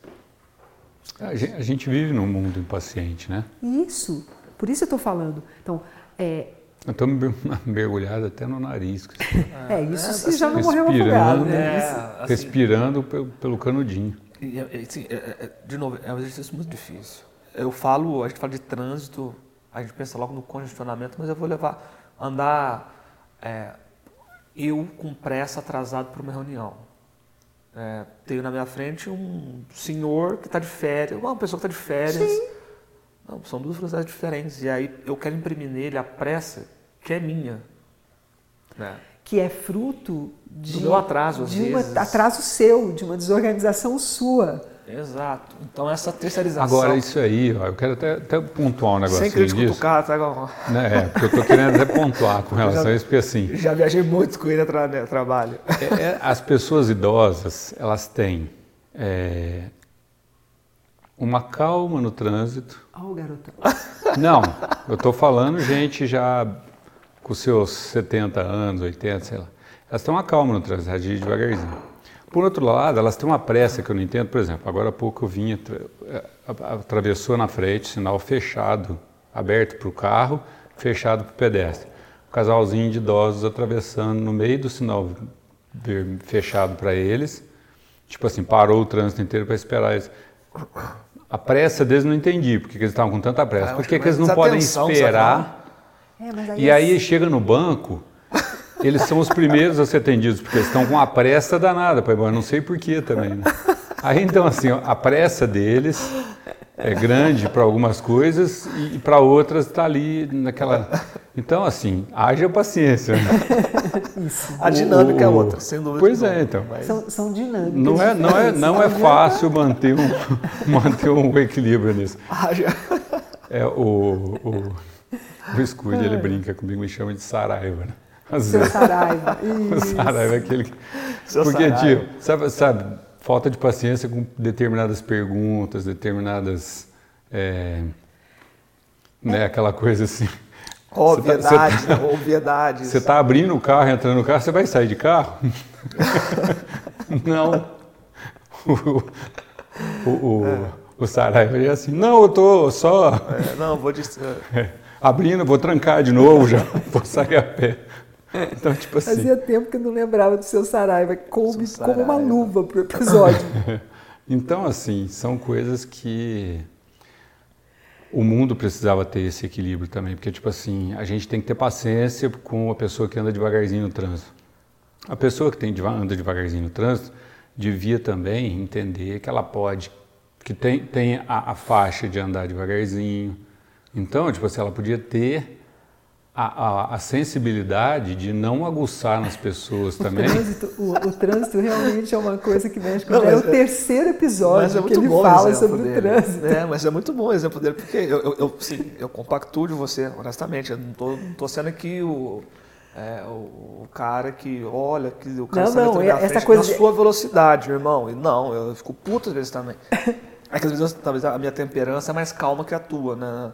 Esquece. A gente vive num mundo impaciente, né? Isso. Por isso eu estou falando. Então, é... Eu estou mergulhado até no nariz. É, isso é, se assim, já não morreu afogado, né? É, assim, respirando pelo, pelo canudinho. E, assim, de novo, é um exercício muito difícil. Eu falo, a gente fala de trânsito, a gente pensa logo no congestionamento, mas eu vou levar, andar é, eu com pressa atrasado para uma reunião. É, tenho na minha frente um senhor que está de férias, uma pessoa que está de férias. Sim. Não, são duas velocidades diferentes. E aí eu quero imprimir nele a pressa que é minha. Né? Que é fruto de, do meu atraso, às de vezes. Um atraso seu, de uma desorganização sua. Exato. Então, essa terceirização... Agora, isso aí, ó, eu quero até, até pontuar um negócio disso. Sem querer te cutucar, tá? É, porque eu estou querendo até pontuar com relação já, a isso, porque assim... Já viajei muito com ele no tra- trabalho. É, é, as pessoas idosas, elas têm... É, uma calma no trânsito. Olha o garotão. Não, eu estou falando gente já com seus setenta anos, oitenta, sei lá. Elas têm uma calma no trânsito, agir devagarzinho. Por outro lado, elas têm uma pressa que eu não entendo. Por exemplo, agora há pouco eu vinha, atravessou na frente, sinal fechado, aberto para o carro, fechado para o pedestre. O casalzinho de idosos atravessando no meio do sinal fechado para eles. Tipo assim, parou o trânsito inteiro para esperar eles. A pressa deles não entendi, porque eles estavam com tanta pressa. Por que eles não podem esperar? É, mas aí e aí assim... chega no banco, eles são os primeiros a ser atendidos, porque eles estão com a pressa danada, pai, mas não sei porquê também, né? Aí então assim, a pressa deles é grande para algumas coisas e para outras está ali naquela... Então assim, haja paciência. Né? Isso. A dinâmica o... é outra, sem dúvida. Pois é, então. Mas... São, são dinâmicas. Não é, não é, não é fácil manter um, manter um equilíbrio nisso. Haja. É, o, o, o Scud, ele brinca comigo, me chama de Saraiva, né? Às vezes. Seu Saraiva. O Saraiva é aquele que... Seu Porque, Saraiva. Tipo, sabe, sabe, falta de paciência com determinadas perguntas, determinadas... É, né, aquela coisa assim... Obviedade, você tá, obviedade. Você está abrindo o carro, entrando no carro, você vai sair de carro? Não. O, o, o, é. o Saraiva é assim, não, eu estou só... É, não, vou... Des... É, abrindo, vou trancar de novo já, vou sair a pé. Então, tipo assim... Fazia tempo que eu não lembrava do seu Saraiva, coube como uma luva pro episódio. Então, assim, são coisas que o mundo precisava ter esse equilíbrio também, porque, tipo assim, a gente tem que ter paciência com a pessoa que anda devagarzinho no trânsito. A pessoa que tem, anda devagarzinho no trânsito devia também entender que ela pode, que tem, tem a, a faixa de andar devagarzinho. Então, tipo assim, ela podia ter... A, a, a sensibilidade de não aguçar nas pessoas o também. Trânsito, o, o trânsito realmente é uma coisa que mexe com não, é o terceiro episódio é que ele fala sobre dele. O trânsito. É, mas é muito bom o exemplo dele, porque eu, eu, eu, sim, eu compactuo de você, honestamente. Eu não estou sendo aqui o, é, o, o cara que olha, que o cara não, não, é, essa coisa na de... sua velocidade, meu irmão. E não, eu fico puto às vezes também. É que às vezes talvez a minha temperança é mais calma que a tua, né?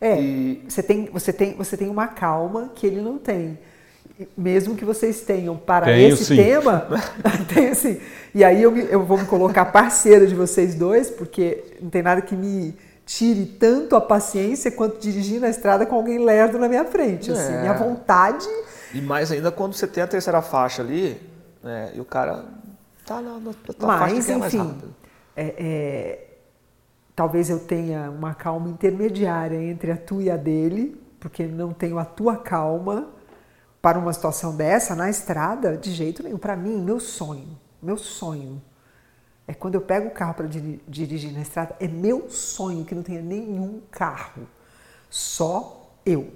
É, e... você, tem, você, tem, você tem uma calma que ele não tem. Mesmo que vocês tenham para tenho, esse sim. tema, tenho sim. E aí eu, me, eu vou me colocar parceira de vocês dois, porque não tem nada que me tire tanto a paciência quanto dirigir na estrada com alguém lerdo na minha frente. É. Assim, minha vontade... E mais ainda quando você tem a terceira faixa ali, né, e o cara tá na, na, na Mas, faixa que é mais rápido. É, é... Talvez eu tenha uma calma intermediária entre a tua e a dele, porque não tenho a tua calma para uma situação dessa na estrada, de jeito nenhum. Para mim, meu sonho, meu sonho é quando eu pego o carro para dir- dirigir na estrada, é meu sonho que não tenha nenhum carro, só eu.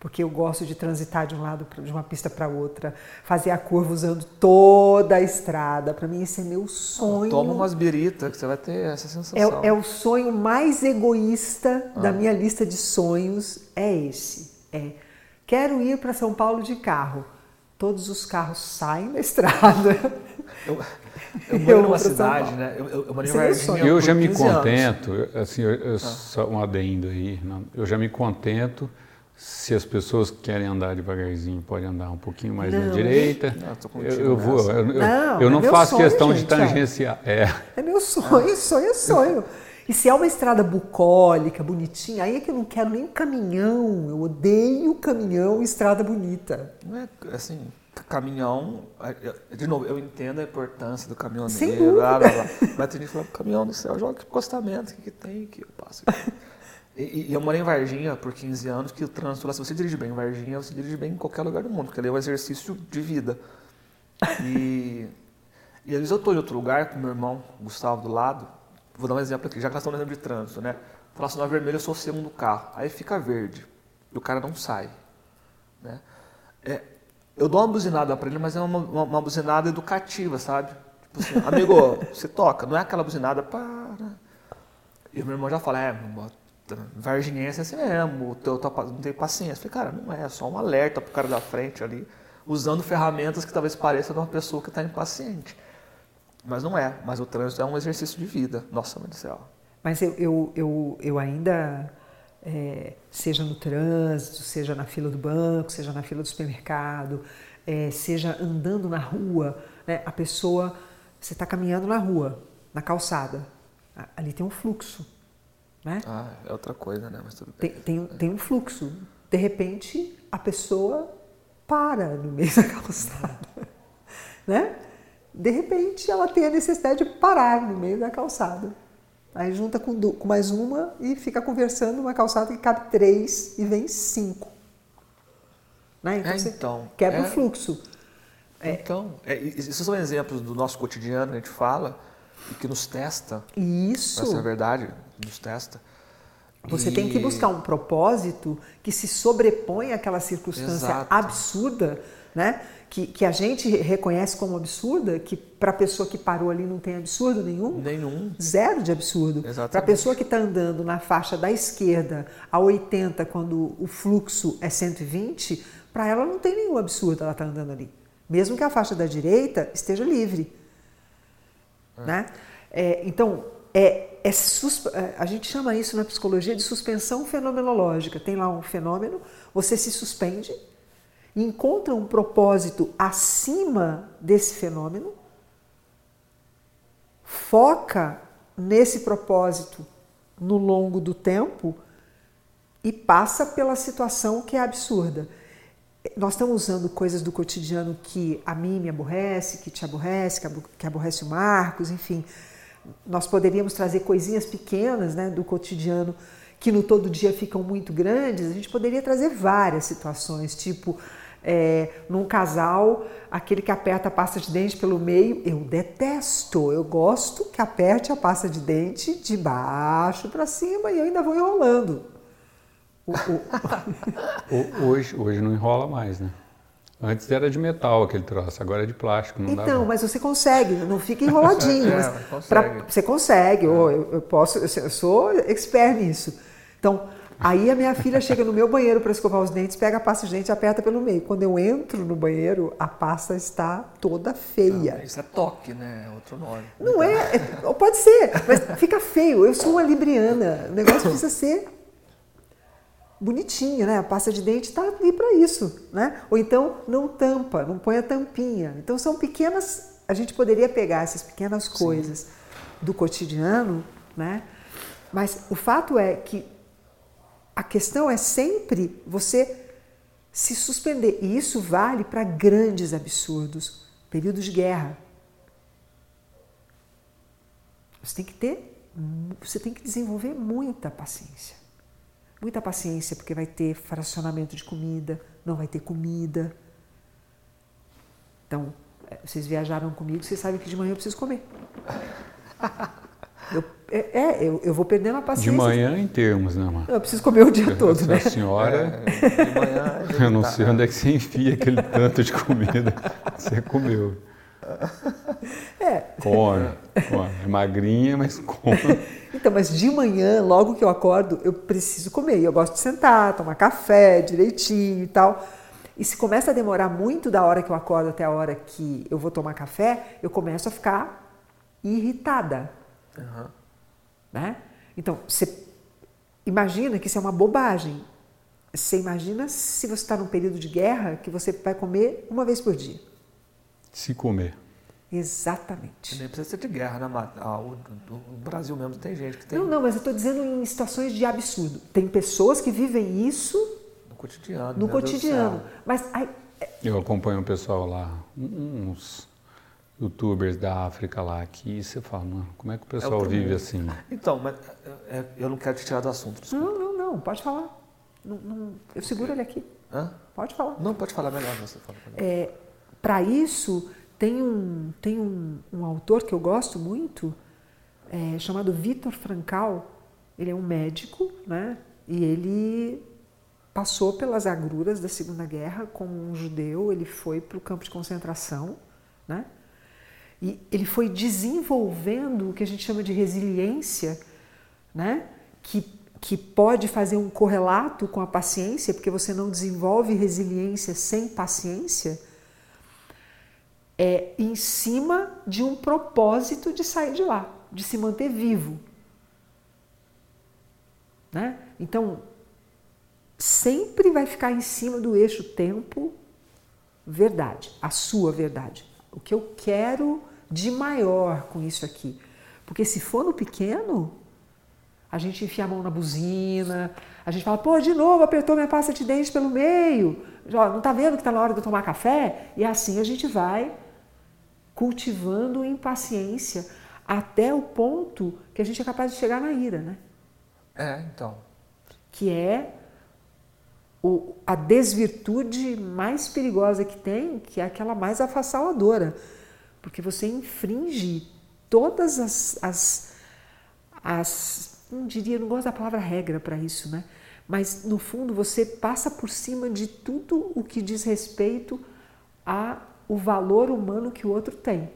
Porque eu gosto de transitar de um lado, de uma pista para outra, fazer a curva usando toda a estrada. Para mim, esse é meu sonho. Toma umas biritas, que você vai ter essa sensação. É, é o sonho mais egoísta ah. da minha lista de sonhos, é esse. É, quero ir para São Paulo de carro. Todos os carros saem da estrada. Eu, eu moro eu numa cidade, né? Eu, eu, eu moro em Varginha. Eu já me contento, anos. assim, eu, eu, ah. só um adendo aí, não, eu já me contento. Se as pessoas que querem andar devagarzinho, podem andar um pouquinho mais não, na direita. Não, eu, eu vou. Eu não, eu não é faço sonho, questão gente, de tangenciar. É. É. é meu sonho, sonho é sonho. E se é uma estrada bucólica, bonitinha, aí é que eu não quero nem um caminhão. Eu odeio caminhão e estrada bonita. Não é assim, caminhão. De novo, eu entendo a importância do caminhoneiro. Sem dúvida. Blá, blá, blá. Mas tem gente que fala: caminhão do céu, joga que encostamento, o que, que tem que eu passo aqui. E, e eu morei em Varginha por quinze anos, que o trânsito lá, se você dirige bem em Varginha, você dirige bem em qualquer lugar do mundo, porque ali é um exercício de vida. E, e às vezes eu estou em outro lugar com meu irmão, Gustavo, do lado, vou dar um exemplo aqui, já que nós estamos no exemplo de trânsito, né? Fala assim, na vermelha eu sou o segundo carro, aí fica verde, e o cara não sai. Né? É, eu dou uma buzinada para ele, mas é uma, uma, uma buzinada educativa, sabe? Tipo assim, amigo, você toca, não é aquela buzinada, para... E o meu irmão já fala, é, meu irmão, varginhense é assim mesmo, teu, teu, não tem paciência. Eu falei, cara, não é, é só um alerta pro cara da frente ali, usando ferramentas que talvez pareça de uma pessoa que está impaciente. Mas não é, mas o trânsito é um exercício de vida, nossa mãe do céu. Mas eu, eu, eu, eu ainda, é, seja no trânsito, seja na fila do banco, seja na fila do supermercado, é, seja andando na rua, né, a pessoa, você está caminhando na rua, na calçada, ali tem um fluxo. Né? Ah, é outra coisa, né? Mas tudo bem. Tem, tem, tem um fluxo. de repente a pessoa para no meio da calçada, né? De repente ela tem a necessidade de parar no meio da calçada. Aí junta com, do, com mais uma e fica conversando uma calçada que cabe três e vem cinco. Né? Então, é, você então, quebra é, o fluxo. É, então, é, esses são exemplos do nosso cotidiano, a gente fala, e que nos testa. Isso. Essa é a verdade, nos testa. Você e... tem que buscar um propósito que se sobrepõe àquela circunstância Exato. absurda, né? Que, que a gente reconhece como absurda, que para a pessoa que parou ali não tem absurdo nenhum. Nenhum. Zero de absurdo. Para a pessoa que está andando na faixa da esquerda a oitenta, quando o fluxo é cento e vinte, para ela não tem nenhum absurdo ela está andando ali. Mesmo que a faixa da direita esteja livre. É. Né? É, então, é, é susp... a gente chama isso na psicologia de suspensão fenomenológica. Tem lá um fenômeno, você se suspende, encontra um propósito acima desse fenômeno, foca nesse propósito no longo do tempo e passa pela situação que é absurda. Nós estamos usando coisas do cotidiano que a mim me aborrece, que te aborrece, que aborrece o Marcos, enfim. Nós poderíamos trazer coisinhas pequenas, né, do cotidiano que no todo dia ficam muito grandes. A gente poderia trazer várias situações, tipo... É, num casal, aquele que aperta a pasta de dente pelo meio, eu detesto, eu gosto que aperte a pasta de dente de baixo para cima e eu ainda vou enrolando. O, o... hoje, hoje não enrola mais, né? Antes era de metal aquele troço, agora é de plástico. Não então, dá mas você consegue, não fica enroladinho. é, mas consegue. Pra, você consegue, é. eu, eu, posso, eu sou expert nisso. Então, aí a minha filha chega no meu banheiro para escovar os dentes, pega a pasta de dente e aperta pelo meio. Quando eu entro no banheiro, a pasta está toda feia. Não, isso é toque, né? Outro nome. Não é, é, pode ser, mas fica feio. Eu sou uma libriana, o negócio precisa ser bonitinho, né? A pasta de dente está ali para isso, né? Ou então não tampa, não põe a tampinha. Então são pequenas, a gente poderia pegar essas pequenas coisas Sim. do cotidiano, né? Mas o fato é que a questão é sempre você se suspender. E isso vale para grandes absurdos. Períodos de guerra. Você tem que ter, você tem que desenvolver muita paciência. Muita paciência, porque vai ter fracionamento de comida, não vai ter comida. Então, vocês viajaram comigo, vocês sabem que de manhã eu preciso comer. Eu, é, eu, eu vou perdendo a paciência. De manhã em termos, né, Mara? Eu preciso comer o dia eu, todo, né? A senhora... É, de manhã... Eu não sei onde é que você enfia aquele tanto de comida que você comeu. É. Come, come. É magrinha, mas come. Então, mas de manhã, logo que eu acordo, eu preciso comer. E eu gosto de sentar, tomar café direitinho e tal. E se começa a demorar muito da hora que eu acordo até a hora que eu vou tomar café, eu começo a ficar irritada. Uhum. Né? Então, você imagina que isso é uma bobagem. Você imagina se você está num período de guerra que você vai comer uma vez por dia. Se comer. Exatamente. Nem precisa ser de guerra, né? Ah, o, o Brasil mesmo tem gente que tem... Não, não, mas eu estou dizendo em situações de absurdo. Tem pessoas que vivem isso... No cotidiano. No cotidiano. Mas, ai, é... Eu acompanho o pessoal lá, uns... youtubers da África lá, aqui você fala, mano, como é que o pessoal é o vive assim? Então, mas eu não quero te tirar do assunto. Desculpa. Não, não, não, pode falar. Não, não, eu seguro ele aqui. Hã? Pode falar. Não, pode falar melhor. Você fala melhor. É, para isso, tem, um, tem um, um autor que eu gosto muito, é, chamado Viktor Frankl. Ele é um médico, né? E ele passou pelas agruras da Segunda Guerra como um judeu, ele foi para o campo de concentração, né? E ele foi desenvolvendo o que a gente chama de resiliência, né? que, que pode fazer um correlato com a paciência, porque você não desenvolve resiliência sem paciência, é, em cima de um propósito de sair de lá, de se manter vivo. Né? Então, sempre vai ficar em cima do eixo tempo, verdade, a sua verdade. O que eu quero... de maior com isso aqui. Porque se for no pequeno, A gente enfia a mão na buzina, a gente fala, pô, de novo, apertou minha pasta de dente pelo meio, ó, não tá vendo que tá na hora de eu tomar café? E assim a gente vai cultivando impaciência até o ponto que a gente é capaz de chegar na ira, né? É, então. Que é o, a desvirtude mais perigosa que tem, que é aquela mais avassaladora, porque você infringe todas as... as, as não diria, não gosto da palavra regra para isso, né? Mas, no fundo, você passa por cima de tudo o que diz respeito ao valor humano que o outro tem.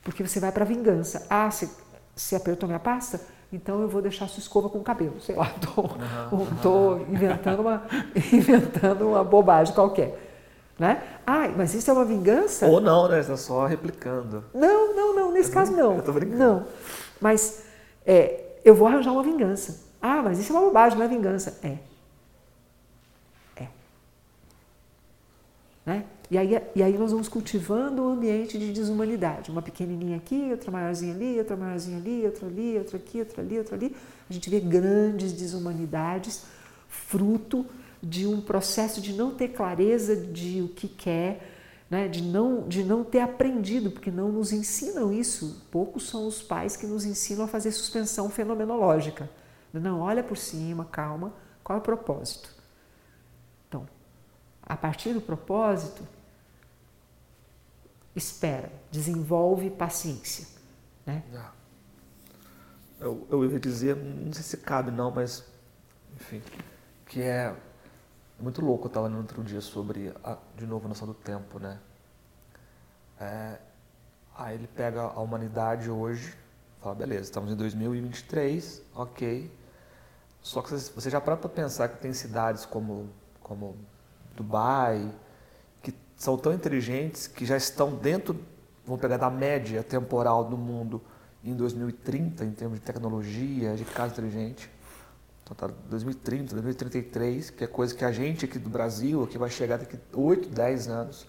Porque você vai para a vingança. Ah, se, se apertou minha pasta, então eu vou deixar sua escova com o cabelo. Sei lá, estou inventando uma, inventando uma bobagem qualquer. Né? Ah, mas isso é uma vingança? Ou não, né? Você está só replicando. Não, não, não. Nesse eu caso, não. Eu estou brincando. Não. Mas... É, eu vou arranjar uma vingança. Ah, mas isso é uma bobagem, não é vingança. É. É. Né? E aí, e aí nós vamos cultivando um ambiente de desumanidade. Uma pequenininha aqui, outra maiorzinha ali, outra maiorzinha ali, outra ali, outra aqui, outra ali, outra ali. A gente vê grandes desumanidades, fruto de um processo de não ter clareza de o que quer, né? De não, de não ter aprendido, porque não nos ensinam isso. Poucos são os pais que nos ensinam a fazer suspensão fenomenológica. Não, olha por cima, calma, qual é o propósito? Então, a partir do propósito, espera, desenvolve paciência. Né? Eu, eu ia dizer, não sei se cabe não, mas, enfim, que é... Muito louco, eu estava lendo outro dia sobre, a, de novo, a noção do tempo, né? É, aí ele pega a humanidade hoje, fala, beleza, estamos em dois mil e vinte e três, ok. Só que você já para para pensar que tem cidades como, como Dubai, que são tão inteligentes que já estão dentro, vamos pegar da média temporal do mundo em dois mil e trinta, em termos de tecnologia, de casa inteligente. Então, tá dois mil e trinta, dois mil e trinta e três, que é coisa que a gente aqui do Brasil aqui vai chegar daqui oito, dez anos.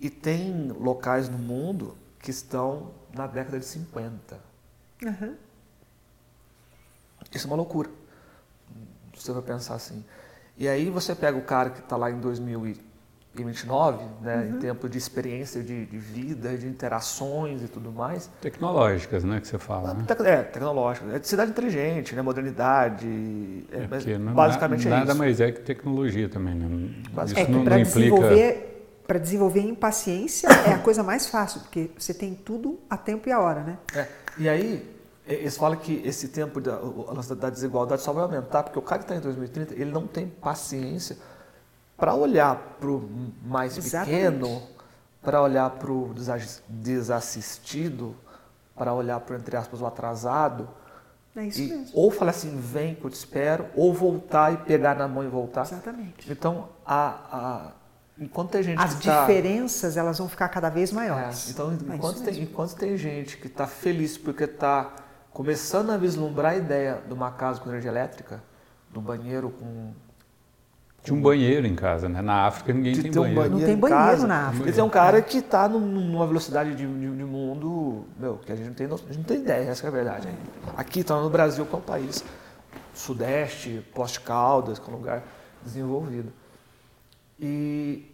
E tem locais no mundo que estão na década de cinquenta. Uhum. Isso é uma loucura. Você vai pensar assim. E aí você pega o cara que está lá em dois mil e vinte e nove, né, uhum. Em tempo de experiência de, de vida, de interações e tudo mais. Tecnológicas, né, que você fala. Né? É, tecnológicas. É de cidade inteligente, né, modernidade, é, é, mas basicamente na, é nada isso. Nada mais é que tecnologia também, né? Isso é que não, não implica... Para desenvolver impaciência é a coisa mais fácil, porque você tem tudo a tempo e a hora, né? É. E aí, eles falam que esse tempo da, da desigualdade só vai aumentar, porque o cara que está em dois mil e trinta, ele não tem paciência para olhar para o mais Exatamente. Pequeno, para olhar para o desassistido, para olhar para, entre aspas, o atrasado. É isso e, mesmo. Ou falar assim, vem que eu te espero, ou voltar e pegar na mão e voltar. Exatamente. Então, a, a, enquanto tem gente As que está... As diferenças, tá, elas vão ficar cada vez maiores. É, então, enquanto, é tem, enquanto tem gente que está feliz porque está começando a vislumbrar a ideia de uma casa com energia elétrica, do banheiro com... Tinha um banheiro em casa, né? Na África ninguém tem banheiro. Um banheiro. Não tem banheiro casa. Na África. Ele é um cara que está numa velocidade de, de, de mundo, meu, que a gente não tem, a gente não tem ideia, essa é a verdade. Aqui, tá no Brasil, que é um país sudeste, Poços de Caldas, que é um lugar desenvolvido. E,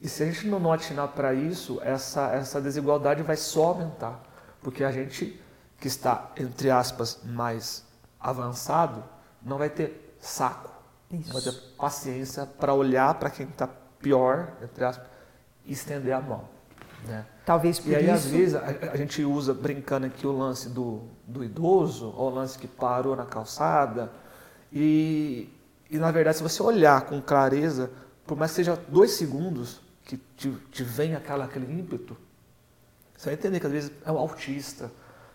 e se a gente não atinar para isso, essa, essa desigualdade vai só aumentar. Porque a gente que está, entre aspas, mais avançado, não vai ter saco. Isso. Vai ter paciência para olhar para quem está pior, entre aspas, e estender a mão. Né? Talvez por isso... E aí, isso... às vezes, a, a gente usa, brincando aqui, o lance do, do idoso, ou o lance que parou na calçada. E, e, na verdade, se você olhar com clareza, por mais que seja dois segundos que te, te vem aquela, aquele ímpeto, você vai entender que, às vezes, é um autista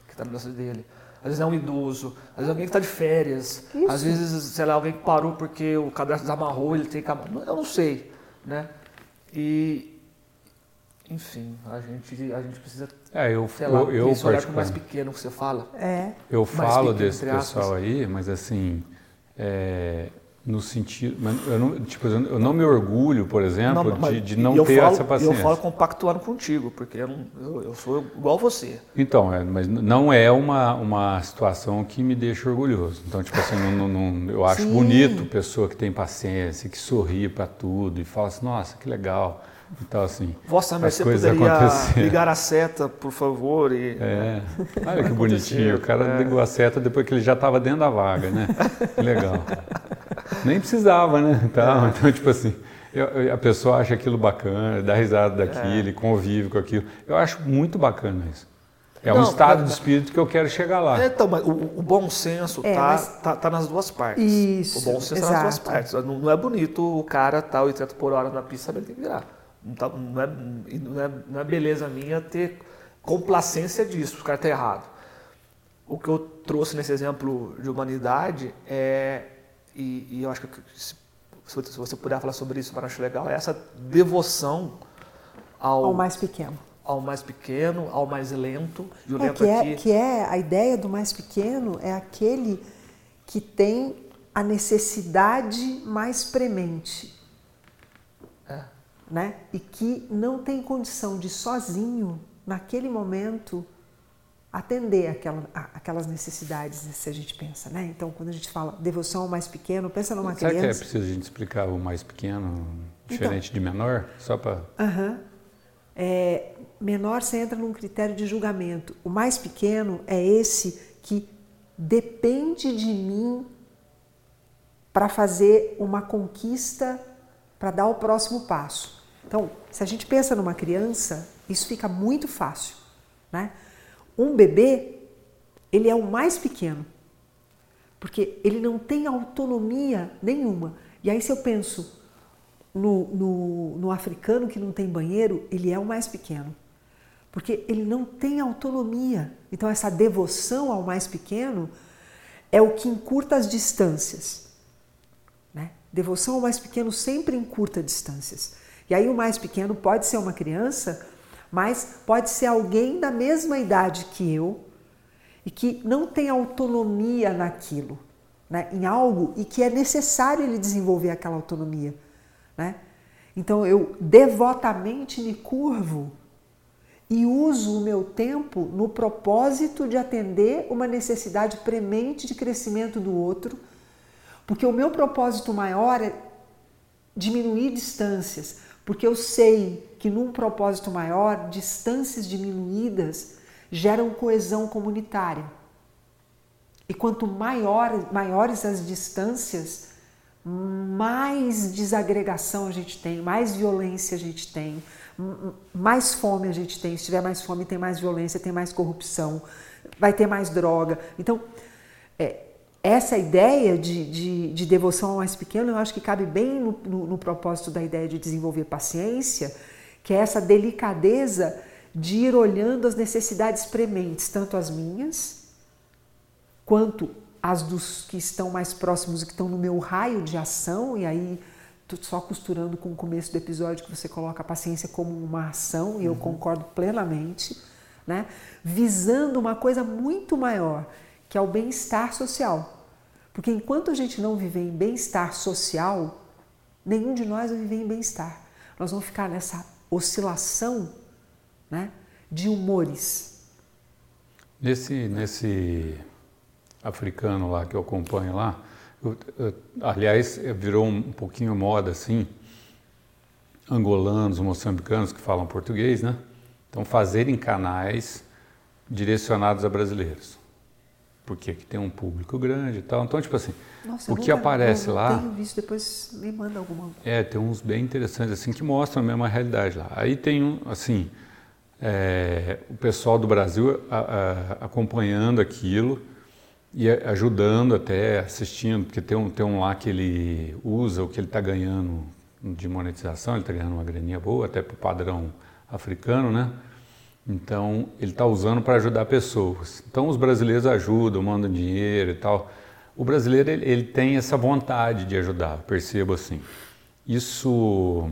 que está no lance dele. Às vezes é um idoso, às vezes alguém que está de férias, isso. Às vezes, sei lá, alguém que parou porque o cadastro desamarrou, ele tem que... Eu não sei, né? E, enfim, a gente, a gente precisa, é, eu, sei lá, eu, eu, esse olhar mais pequeno que você fala. É. Eu mais falo pequeno, desse pessoal aí, mas assim, é, No sentido, mas eu não, tipo, eu não me orgulho, por exemplo, não, mas, de, de não ter falo, essa paciência. Eu falo compactuando contigo, porque eu, não, eu, eu sou igual você. Então, é, mas não é uma, uma situação que me deixa orgulhoso. Então, tipo assim, não, não, não, eu acho Sim. bonito pessoa que tem paciência, que sorri para tudo e fala assim, nossa, que legal. Então, assim, Vossa Mercê, poderia ligar a seta, por favor? E... É, olha que bonitinho, o cara é. ligou a seta depois que ele já estava dentro da vaga, né? Que legal. Nem precisava, né? Então, é. então tipo assim, eu, eu, a pessoa acha aquilo bacana, dá risada daquilo, é. convive com aquilo. Eu acho muito bacana isso. É Não, um estado mas, de espírito que eu quero chegar lá. Então, mas o, o bom senso é, tá, mas... tá, tá nas duas partes. Isso, o bom senso exato. tá nas duas partes. Não, não é bonito o cara tá oitenta por hora na pista, ele tem que virar. Não é, não, é, não é beleza minha ter complacência disso, o cara está errado. O que eu trouxe nesse exemplo de humanidade é, e, e eu acho que se, se você puder falar sobre isso, eu acho legal, é essa devoção ao, ao mais pequeno, ao mais pequeno, ao mais lento. E o é, lento que, é, aqui... que é a ideia do mais pequeno, é aquele que tem a necessidade mais premente. Né? E que não tem condição de sozinho, naquele momento, atender aquela, aquelas necessidades, se a gente pensa. Né? Então, quando a gente fala devoção ao mais pequeno, pensa numa Será criança... Será que é preciso a gente explicar o mais pequeno, diferente então, de menor? Só para... Uh-huh. É, menor, você entra num critério de julgamento. O mais pequeno é esse que depende de mim para fazer uma conquista... para dar o próximo passo. Então, se a gente pensa numa criança, isso fica muito fácil, né? Um bebê, ele é o mais pequeno, porque ele não tem autonomia nenhuma. E aí, se eu penso no, no, no africano que não tem banheiro, ele é o mais pequeno, porque ele não tem autonomia. Então, essa devoção ao mais pequeno é o que encurta as distâncias. Devoção ao mais pequeno sempre encurta distâncias. E aí o mais pequeno pode ser uma criança, mas pode ser alguém da mesma idade que eu e que não tem autonomia naquilo, né? Em algo, e que é necessário ele desenvolver aquela autonomia, né? Então eu devotamente me curvo e uso o meu tempo no propósito de atender uma necessidade premente de crescimento do outro, porque o meu propósito maior é diminuir distâncias, porque eu sei que num propósito maior, distâncias diminuídas geram coesão comunitária. E quanto maior, maiores as distâncias, mais desagregação a gente tem, mais violência a gente tem, mais fome a gente tem. Se tiver mais fome, tem mais violência, tem mais corrupção, vai ter mais droga. Então, é... Essa ideia de, de, de devoção ao mais pequeno, eu acho que cabe bem no, no, no propósito da ideia de desenvolver paciência, que é essa delicadeza de ir olhando as necessidades prementes, tanto as minhas, quanto as dos que estão mais próximos e que estão no meu raio de ação, e aí só costurando com o começo do episódio que você coloca a paciência como uma ação, e eu uhum. concordo plenamente, né? Visando uma coisa muito maior, que é o bem-estar social. Porque enquanto a gente não viver em bem-estar social, nenhum de nós vai viver em bem-estar. Nós vamos ficar nessa oscilação, né, de humores. Nesse, nesse africano lá que eu acompanho lá, eu, eu, aliás, virou um pouquinho moda assim, angolanos, moçambicanos que falam português, né? Então fazerem canais direcionados a brasileiros. Porque aqui tem um público grande e tal. Então, tipo assim, Nossa, o que nunca, aparece eu lá... Eu tenho visto, depois me manda alguma... É, tem uns bem interessantes, assim, que mostram a mesma realidade lá. Aí tem, um, assim, é, o pessoal do Brasil a, a, acompanhando aquilo e ajudando até, assistindo, porque tem um, tem um lá que ele usa o que ele está ganhando de monetização, ele está ganhando uma graninha boa, até para o padrão africano, né? Então, ele está usando para ajudar pessoas. Então, os brasileiros ajudam, mandam dinheiro e tal. O brasileiro, ele, ele tem essa vontade de ajudar, percebo assim. Isso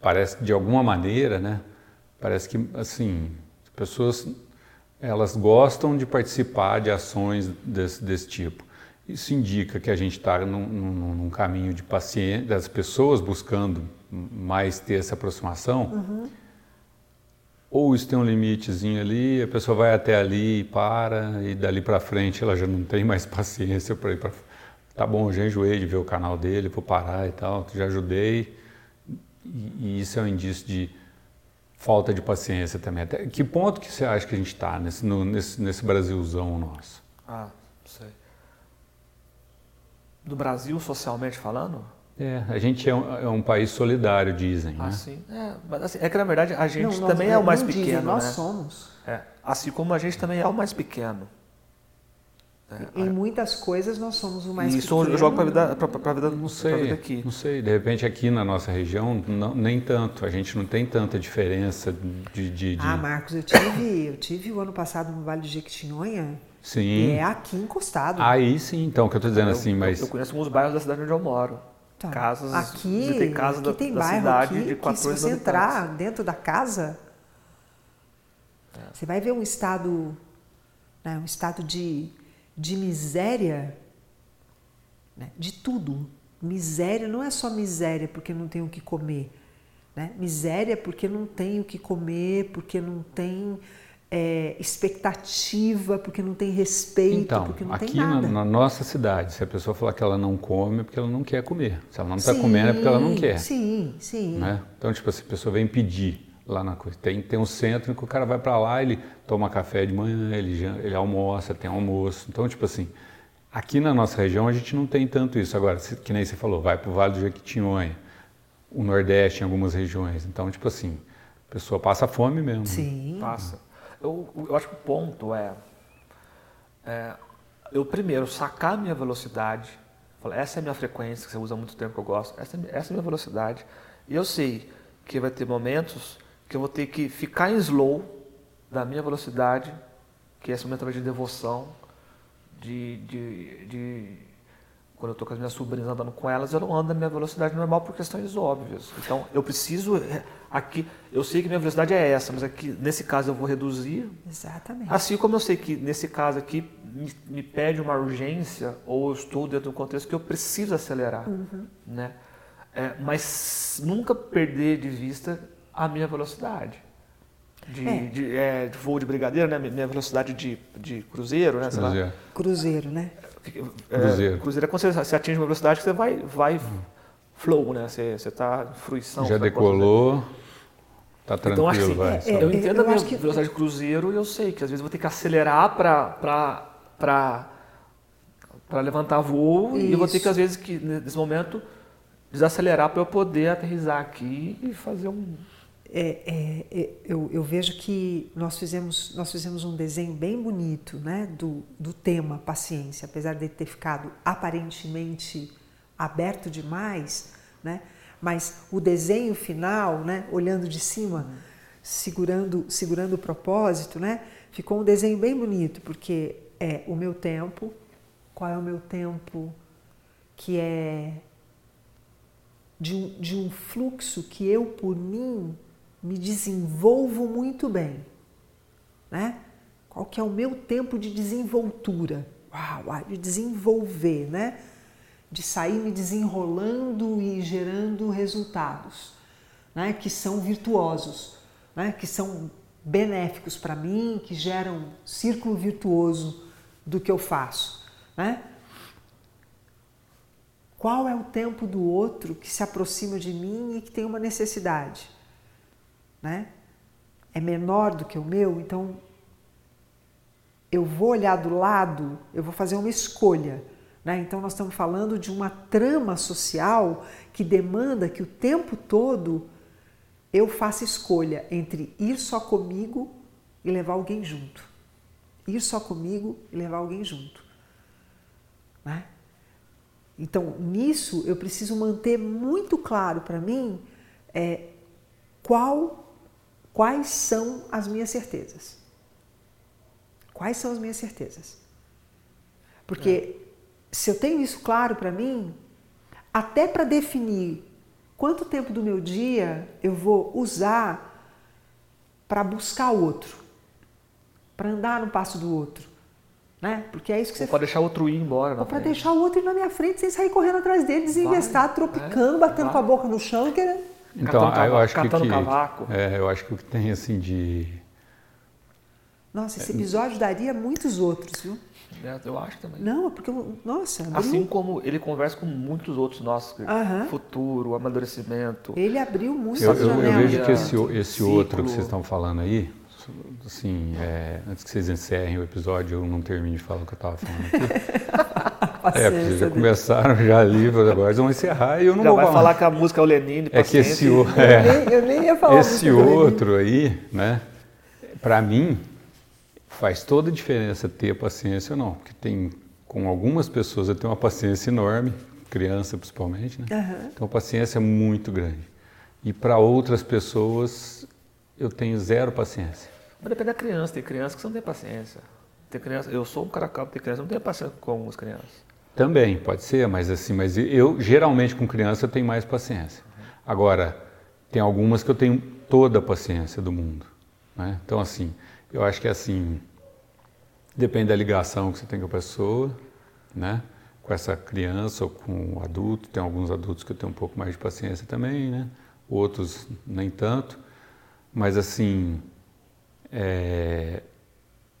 parece que, de alguma maneira, né? Parece que, assim, as pessoas, elas gostam de participar de ações desse, desse tipo. Isso indica que a gente está num, num, num caminho de paciência, das pessoas buscando mais ter essa aproximação, uhum. ou isso tem um limitezinho ali, a pessoa vai até ali e para, e dali para frente ela já não tem mais paciência para ir para... Tá bom, já enjoei de ver o canal dele, vou parar e tal, já ajudei, e, e isso é um indício de falta de paciência também. Até que ponto que você acha que a gente está nesse, no, nesse, nesse Brasilzão nosso? Ah, não sei. Do Brasil, socialmente falando? É, a gente é um, é um país solidário, dizem, né? Ah, sim. É, mas assim, é que, na verdade, a gente não, nós, também é o mais pequeno, dizem, nós né? somos. É, assim como a gente também é o mais pequeno. É, em a... muitas coisas nós somos o mais isso pequeno. Isso eu jogo para a vida, não sei, vida aqui. Não sei, de repente aqui na nossa região, não, nem tanto. A gente não tem tanta diferença de... de, de... Ah, Marcos, eu tive, eu tive o ano passado no Vale de Jequitinhonha. Sim. É aqui encostado. Aí sim, então, que eu estou dizendo eu, assim, mas... Eu conheço alguns bairros da cidade onde eu moro. Então, casas, aqui tem, casa aqui da, tem da bairro cidade aqui, de quatorze que se você habitantes. Entrar dentro da casa, é. Você vai ver um estado, né, um estado de, de miséria, né, de tudo. Miséria não é só miséria porque não tem o que comer. Né? Miséria porque não tem o que comer, porque não tem... É, expectativa, porque não tem respeito, então, porque não tem nada. Então, aqui na nossa cidade, se a pessoa falar que ela não come, é porque ela não quer comer. Se ela não está comendo, é porque ela não quer. Sim, sim. Né? Então, tipo, se a pessoa vem pedir lá na coisa, tem, tem um centro em que o cara vai para lá, ele toma café de manhã, ele, ele almoça, tem almoço. Então, tipo assim, aqui na nossa região a gente não tem tanto isso. Agora, que nem você falou, vai para o Vale do Jequitinhonha, o Nordeste em algumas regiões. Então, tipo assim, a pessoa passa fome mesmo. Sim. Passa. Eu, eu acho que o ponto é, é eu primeiro sacar a minha velocidade, falar, essa é a minha frequência, que você usa há muito tempo que eu gosto, essa, essa é a minha velocidade. E eu sei que vai ter momentos que eu vou ter que ficar em slow da minha velocidade, que é esse momento de devoção, de, de, de quando eu estou com as minhas sobrinhas andando com elas, eu não ando na minha velocidade normal por questões óbvias. Então eu preciso... Aqui, eu sei que minha velocidade é essa, mas aqui, nesse caso, eu vou reduzir. Exatamente. Assim como eu sei que, nesse caso aqui, me, me pede uma urgência, ou eu estou dentro de um contexto que eu preciso acelerar. Uhum. Né? É, mas nunca perder de vista a minha velocidade. De, é. De, é, de voo de brigadeiro, né? Minha velocidade de, de cruzeiro, né? Sei cruzeiro. Lá. Cruzeiro, né? É, cruzeiro. Cruzeiro é quando você, você atinge uma velocidade que você vai... vai uhum. Flow, né? Você está em fruição. Já decolou, está tranquilo. Então, assim, vai, é, é, eu entendo eu a minha que... velocidade de cruzeiro e eu sei que às vezes vou ter que acelerar para levantar voo. Isso. E eu vou ter que, às vezes, que, nesse momento, desacelerar para eu poder aterrissar aqui e fazer um... É, é, é, eu, eu vejo que nós fizemos, nós fizemos um desenho bem bonito, né? do, do tema paciência, apesar de ter ficado aparentemente... aberto demais, né? Mas o desenho final, né? Olhando de cima, segurando, segurando o propósito, né? Ficou um desenho bem bonito, porque é o meu tempo, qual é o meu tempo que é de um, de um fluxo que eu, por mim, me desenvolvo muito bem, né? Qual que é o meu tempo de desenvoltura, uau, de desenvolver, né? De sair me desenrolando e gerando resultados, né, que são virtuosos, né, que são benéficos para mim, que geram um círculo virtuoso do que eu faço. Né? Qual é o tempo do outro que se aproxima de mim e que tem uma necessidade? Né? É menor do que o meu, então eu vou olhar do lado, eu vou fazer uma escolha. Né? Então, nós estamos falando de uma trama social que demanda que o tempo todo eu faça escolha entre ir só comigo e levar alguém junto. Ir só comigo e levar alguém junto. Né? Então, nisso, eu preciso manter muito claro para mim é, qual, quais são as minhas certezas. Quais são as minhas certezas. Porque... É. Se eu tenho isso claro para mim, até para definir quanto tempo do meu dia eu vou usar para buscar o outro, para andar no passo do outro, Né? Porque é isso que você... Ou para deixar outro ir embora. Ou para deixar o outro ir na minha frente sem sair correndo atrás dele, desinvestar, tropicando, é, batendo vai. com a boca no chão. Querendo... Então, catando eu acho catando que... Cavaco. É, eu acho que o que tem assim de... Nossa, esse episódio daria muitos outros, viu? Eu acho também. Não, porque... Nossa... Abriu... Assim como ele conversa com muitos outros nossos, uhum. futuro, amadurecimento... Ele abriu muitos outros. Eu, eu, eu vejo que esse, esse outro que vocês estão falando aí... Assim, é, antes que vocês encerrem o episódio, eu não termino de falar o que eu estava falando aqui. é, vocês já começaram, já ali, agora eles vão encerrar e eu não já vou vai falar. falar que a música é o Lenine, é que esse, o, é, eu, nem, eu nem ia falar esse outro aí, né? Para mim, faz toda a diferença ter a paciência ou não, porque tem, com algumas pessoas eu tenho uma paciência enorme, criança principalmente, né? Uhum. Então a paciência é muito grande. E para outras pessoas, eu tenho zero paciência. Mas depende da criança. Tem criança que você não tem paciência. Tem criança, eu sou um cara calmo, tem criança que não tem paciência com algumas crianças. Também, pode ser, mas assim, mas eu geralmente com criança eu tenho mais paciência. Agora, tem algumas que eu tenho toda a paciência do mundo. Né? Então assim, eu acho que assim, depende da ligação que você tem com a pessoa, né? Com essa criança ou com o adulto. Tem alguns adultos que eu tenho um pouco mais de paciência também, né? Outros nem tanto. Mas assim, é,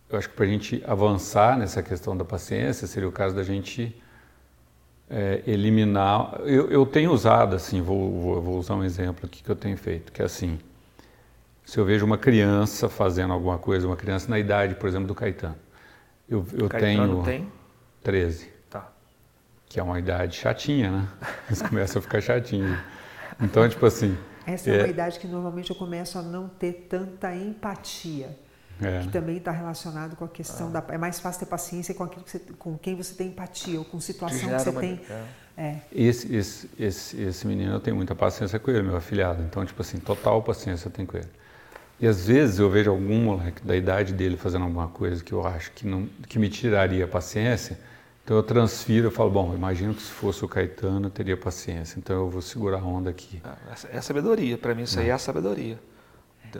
eu acho que para a gente avançar nessa questão da paciência, seria o caso da gente é, eliminar... Eu, eu tenho usado, assim, vou, vou, vou usar um exemplo aqui que eu tenho feito, que é assim, se eu vejo uma criança fazendo alguma coisa, uma criança na idade, por exemplo, do Caetano, eu, eu Caetano tenho tem? treze, tá. Que é uma idade chatinha, né? Eles começam a ficar chatinhos. Então, tipo assim... Essa é, é uma idade que normalmente eu começo a não ter tanta empatia, é. que também está relacionado com a questão ah. da... É mais fácil ter paciência com, aquilo que você, com quem você tem empatia ou com situação que você tem... É. É. Esse, esse, esse, esse menino, eu tenho muita paciência com ele, meu afilhado. Então, tipo assim, total paciência eu tenho com ele. E às vezes eu vejo algum moleque da idade dele fazendo alguma coisa que eu acho que, não, que me tiraria a paciência, então eu transfiro, eu falo, bom, imagino que se fosse o Caetano eu teria paciência, então eu vou segurar a onda aqui. É a sabedoria, para mim isso não. aí é a sabedoria.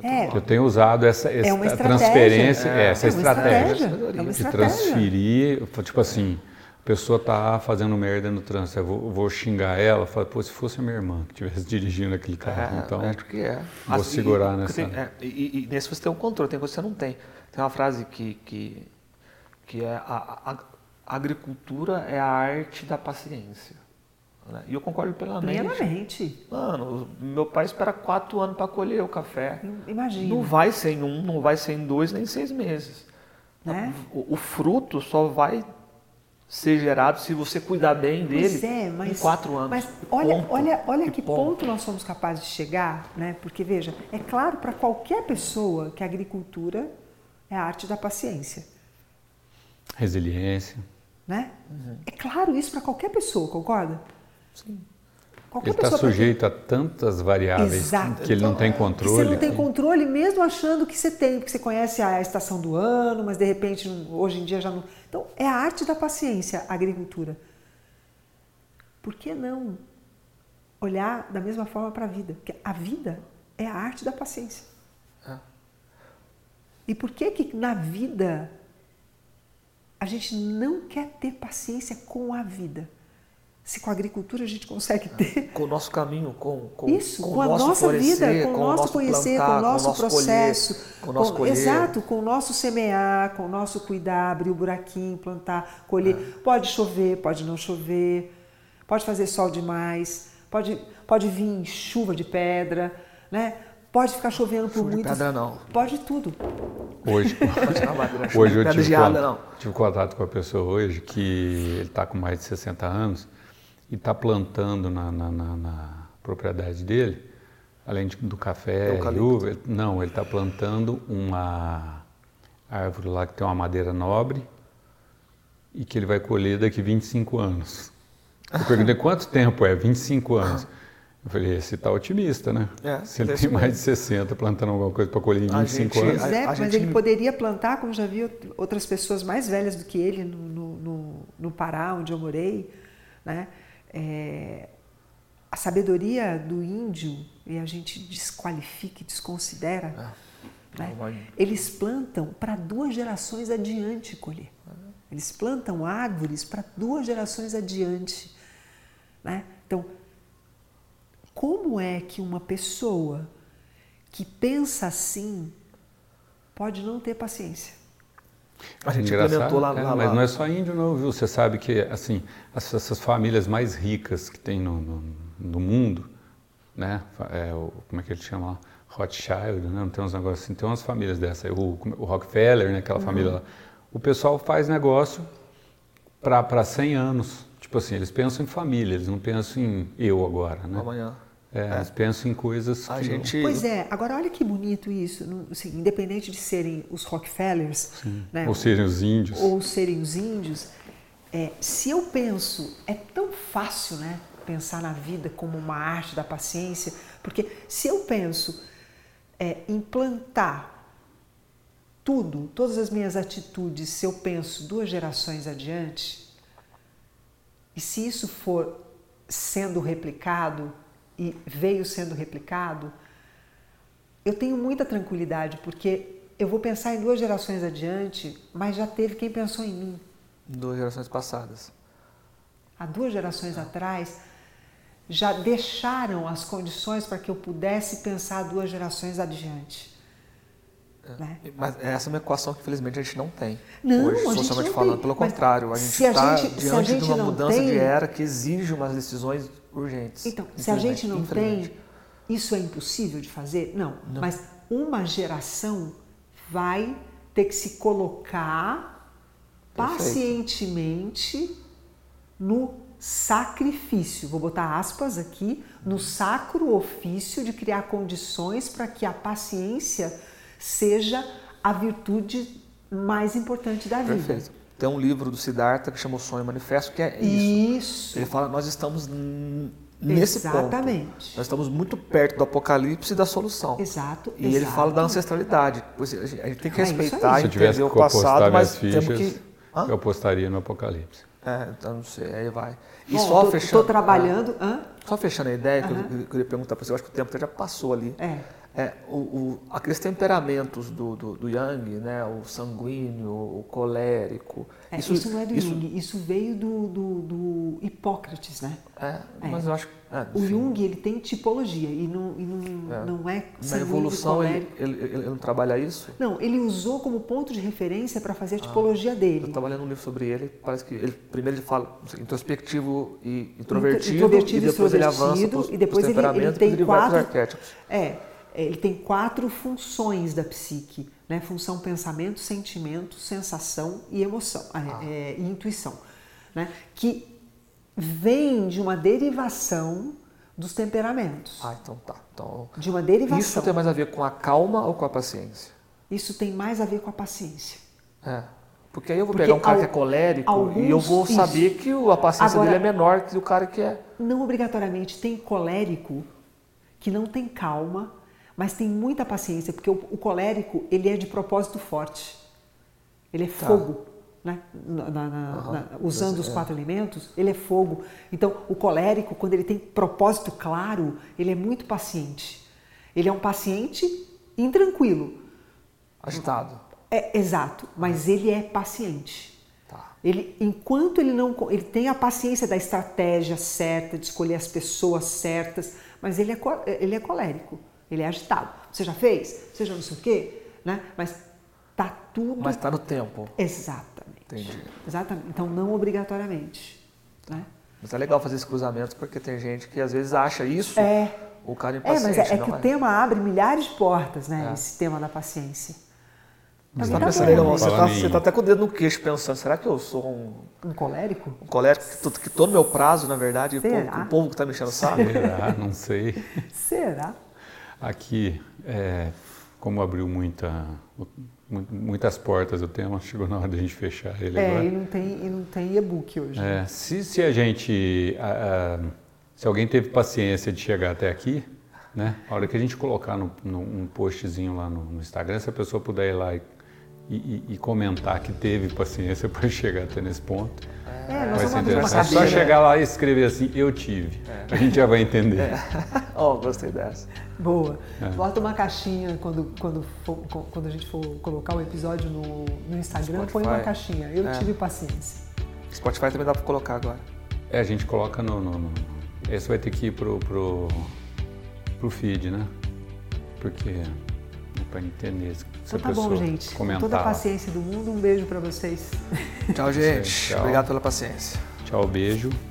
É. Eu tenho usado essa, essa é transferência, é. essa é estratégia, estratégia. É de transferir, tipo assim, a pessoa tá fazendo merda no trânsito, eu vou, eu vou xingar ela, falo, pô, se fosse a minha irmã que estivesse dirigindo aquele carro, é, então acho que é. vou As, segurar e, nessa... Tem, é, e, e nesse você tem um controle, tem coisa que você não tem. Tem uma frase que, que, que é... a, a A agricultura é a arte da paciência. Né? E eu concordo plenamente. Plenamente. Mano, meu pai espera quatro anos para colher o café. Imagina. Não vai ser em um, não vai ser em dois, nem em seis meses. Né? O, o fruto só vai ser gerado se você cuidar bem dele é, mas, em quatro anos. Mas olha, ponto, olha, olha que ponto. ponto nós somos capazes de chegar, né? Porque, veja, é claro para qualquer pessoa que a agricultura é a arte da paciência. Resiliência. Né? Uhum. É claro isso para qualquer pessoa, concorda? Sim. Qualquer ele está sujeito a tantas variáveis Exato. que ele não tem controle. Você não tem controle mesmo achando que você tem, porque você conhece a estação do ano, mas de repente hoje em dia já não... Então é a arte da paciência, a agricultura. Por que não olhar da mesma forma para a vida? Porque a vida é a arte da paciência. Ah. E por que que na vida... A gente não quer ter paciência com a vida. Se com a agricultura a gente consegue ter... Com o nosso caminho, com, com, Isso, com, com o nosso a nossa florescer, vida, com, com o nosso conhecer, plantar, com o nosso, nosso processo. Colher, com o nosso com, colher. Exato, com o nosso semear, com o nosso cuidar, abrir o buraquinho, plantar, colher. É. Pode chover, pode não chover, pode fazer sol demais, pode, pode vir chuva de pedra, né? Pode ficar chovendo por muito... Pedra não. Pode tudo. Hoje, hoje eu tive, geada, contato, não. tive contato com a pessoa hoje que ele está com mais de sessenta anos e está plantando na, na, na, na propriedade dele, além de, do café e uva, não, ele está plantando uma árvore lá que tem uma madeira nobre e que ele vai colher daqui vinte e cinco anos. Eu perguntei quanto tempo é? vinte e cinco anos. Eu falei, esse tá otimista, né? É, se ele tem mais de sessenta plantando alguma coisa para colher em vinte e cinco anos. Mas, é, mas gente... ele poderia plantar, como já vi outras pessoas mais velhas do que ele no, no, no Pará, onde eu morei, né? É, a sabedoria do índio, e a gente desqualifica e desconsidera, é. né? Eles plantam para duas gerações adiante colher. É. Eles plantam árvores para duas gerações adiante, né? Então, como é que uma pessoa que pensa assim pode não ter paciência? A gente implementou lá, é, lá, mas lá. Não é só índio, não, viu? Você sabe que, assim, essas famílias mais ricas que tem no, no, no mundo, né? É, o, como é que ele chama lá? Rothschild, né? Tem uns negócios assim, tem umas famílias dessas, o, o Rockefeller, né? Aquela uhum. família lá. O pessoal faz negócio para cem anos. Tipo assim, eles pensam em família, eles não pensam em eu agora, né? Amanhã. É, é. Eles pensam em coisas a que... Gente... Não... Pois é, agora olha que bonito isso, assim, independente de serem os Rockefellers, né? ou serem os índios. Ou serem os índios. É, se eu penso, é tão fácil, né? Pensar na vida como uma arte da paciência, porque se eu penso é, em plantar tudo, todas as minhas atitudes, se eu penso duas gerações adiante, e se isso for sendo replicado e veio sendo replicado, eu tenho muita tranquilidade, porque eu vou pensar em duas gerações adiante, mas já teve quem pensou em mim. Duas gerações passadas. Há duas gerações ah. atrás, já deixaram as condições para que eu pudesse pensar duas gerações adiante. Né? Mas essa é uma equação que, infelizmente, a gente não tem. Não, hoje, a socialmente não falando, tem. Pelo contrário, a gente está diante gente de uma mudança tem, de era que exige umas decisões urgentes. Então, se a gente não tem, isso é impossível de fazer? Não, não. Mas uma geração vai ter que se colocar Perfeito. pacientemente no sacrifício, vou botar aspas aqui, no sacro ofício de criar condições para que a paciência seja a virtude mais importante da vida. Perfeito. Tem um livro do Siddhartha que chama O Sonho Manifesto, que é isso. Isso. Ele fala, nós estamos n- nesse Exatamente. ponto. Exatamente. Nós estamos muito perto do apocalipse e da solução. Exato. E Exato. ele fala da ancestralidade. Pois a gente tem que respeitar é e entender o passado, mas fichas, temos que... Hã? Eu apostaria no apocalipse. É, então não sei, aí vai. E Bom, só tô, fechando... Estou trabalhando... Ah, Hã? Só fechando a ideia, uh-huh. que eu queria perguntar para você, eu acho que o tempo já passou ali. É. É, o, o, aqueles temperamentos do, do, do Jung, né? O sanguíneo, o colérico... É, isso, isso não é do isso, Jung, isso veio do, do, do Hipócrates, né? É, é, mas eu acho... É, o Jung, ele tem tipologia e não, e não, é. não é sanguíneo. Na evolução, ele, ele, ele não trabalha isso? Não, ele usou como ponto de referência para fazer a tipologia ah, dele. Eu trabalhei num livro sobre ele, parece que ele primeiro ele fala sei, introspectivo e introvertido, introvertido e depois ele avança pros, e depois ele, ele tem ele quatro... arquétipos. É. Ele tem quatro funções da psique, né? Função pensamento, sentimento, sensação e emoção, ah. é, e intuição, né? Que vem de uma derivação dos temperamentos. Ah, então tá. Então, de uma derivação. Isso tem mais a ver com a calma ou com a paciência? Isso tem mais a ver com a paciência. É. Porque aí eu vou Porque pegar um cara al- que é colérico alguns, e eu vou isso. saber que a paciência Agora, dele é menor que o cara que é... Não obrigatoriamente. Tem colérico que não tem calma, mas tem muita paciência, porque o, o colérico, ele é de propósito forte. Ele é tá. fogo, né? Na, na, uhum. na, usando Deus, os quatro é. elementos, ele é fogo. Então, o colérico, quando ele tem propósito claro, ele é muito paciente. Ele é um paciente intranquilo. Agitado. É, exato, mas é. ele é paciente. Tá. Ele, enquanto ele não... Ele tem a paciência da estratégia certa, de escolher as pessoas certas, mas ele é, ele é colérico. Ele é agitado. Você já fez? Você já não sei o quê? Né? Mas tá tudo... Mas tá no tempo. Exatamente. Entendi. Exatamente. Então, não obrigatoriamente. Né? Mas é legal fazer esse cruzamento, porque tem gente que às vezes acha isso, é. o cara impaciente. É, mas é, é que é. o tema abre milhares de portas, né? É. Esse tema da paciência. Mas tá pensando, não, você está você tá até com o dedo no queixo pensando, será que eu sou um... Um colérico? Um colérico que estou no meu prazo, na verdade, o povo, o povo que está me enchendo sabe. Será? Não sei. Será? Aqui, é, como abriu muita, muitas portas o tema, chegou na hora de a gente fechar ele é, agora. É, e não tem, e não tem e-book hoje. É, se, se a gente, a, a, se alguém teve paciência de chegar até aqui, né? A hora que a gente colocar no, no, um postzinho lá no, no Instagram, se a pessoa puder ir lá e, e, e comentar que teve paciência para chegar até nesse ponto. É, vai ser interessante. Só chegar lá e escrever assim, eu tive. É. A gente já vai entender. É. Oh, gostei dessa. Boa. É. Bota uma caixinha quando, quando, for, quando a gente for colocar o episódio no, no Instagram, Spotify. Põe uma caixinha. Eu é. tive paciência. Spotify também dá para colocar agora. É, a gente coloca no... no, no. Esse vai ter que ir pro, pro, pro feed, né? Porque... para entender se então, a tá pessoa bom, gente. Comentar. Com toda a paciência do mundo, um beijo para vocês. Tchau, gente. Tchau. Obrigado pela paciência. Tchau, beijo.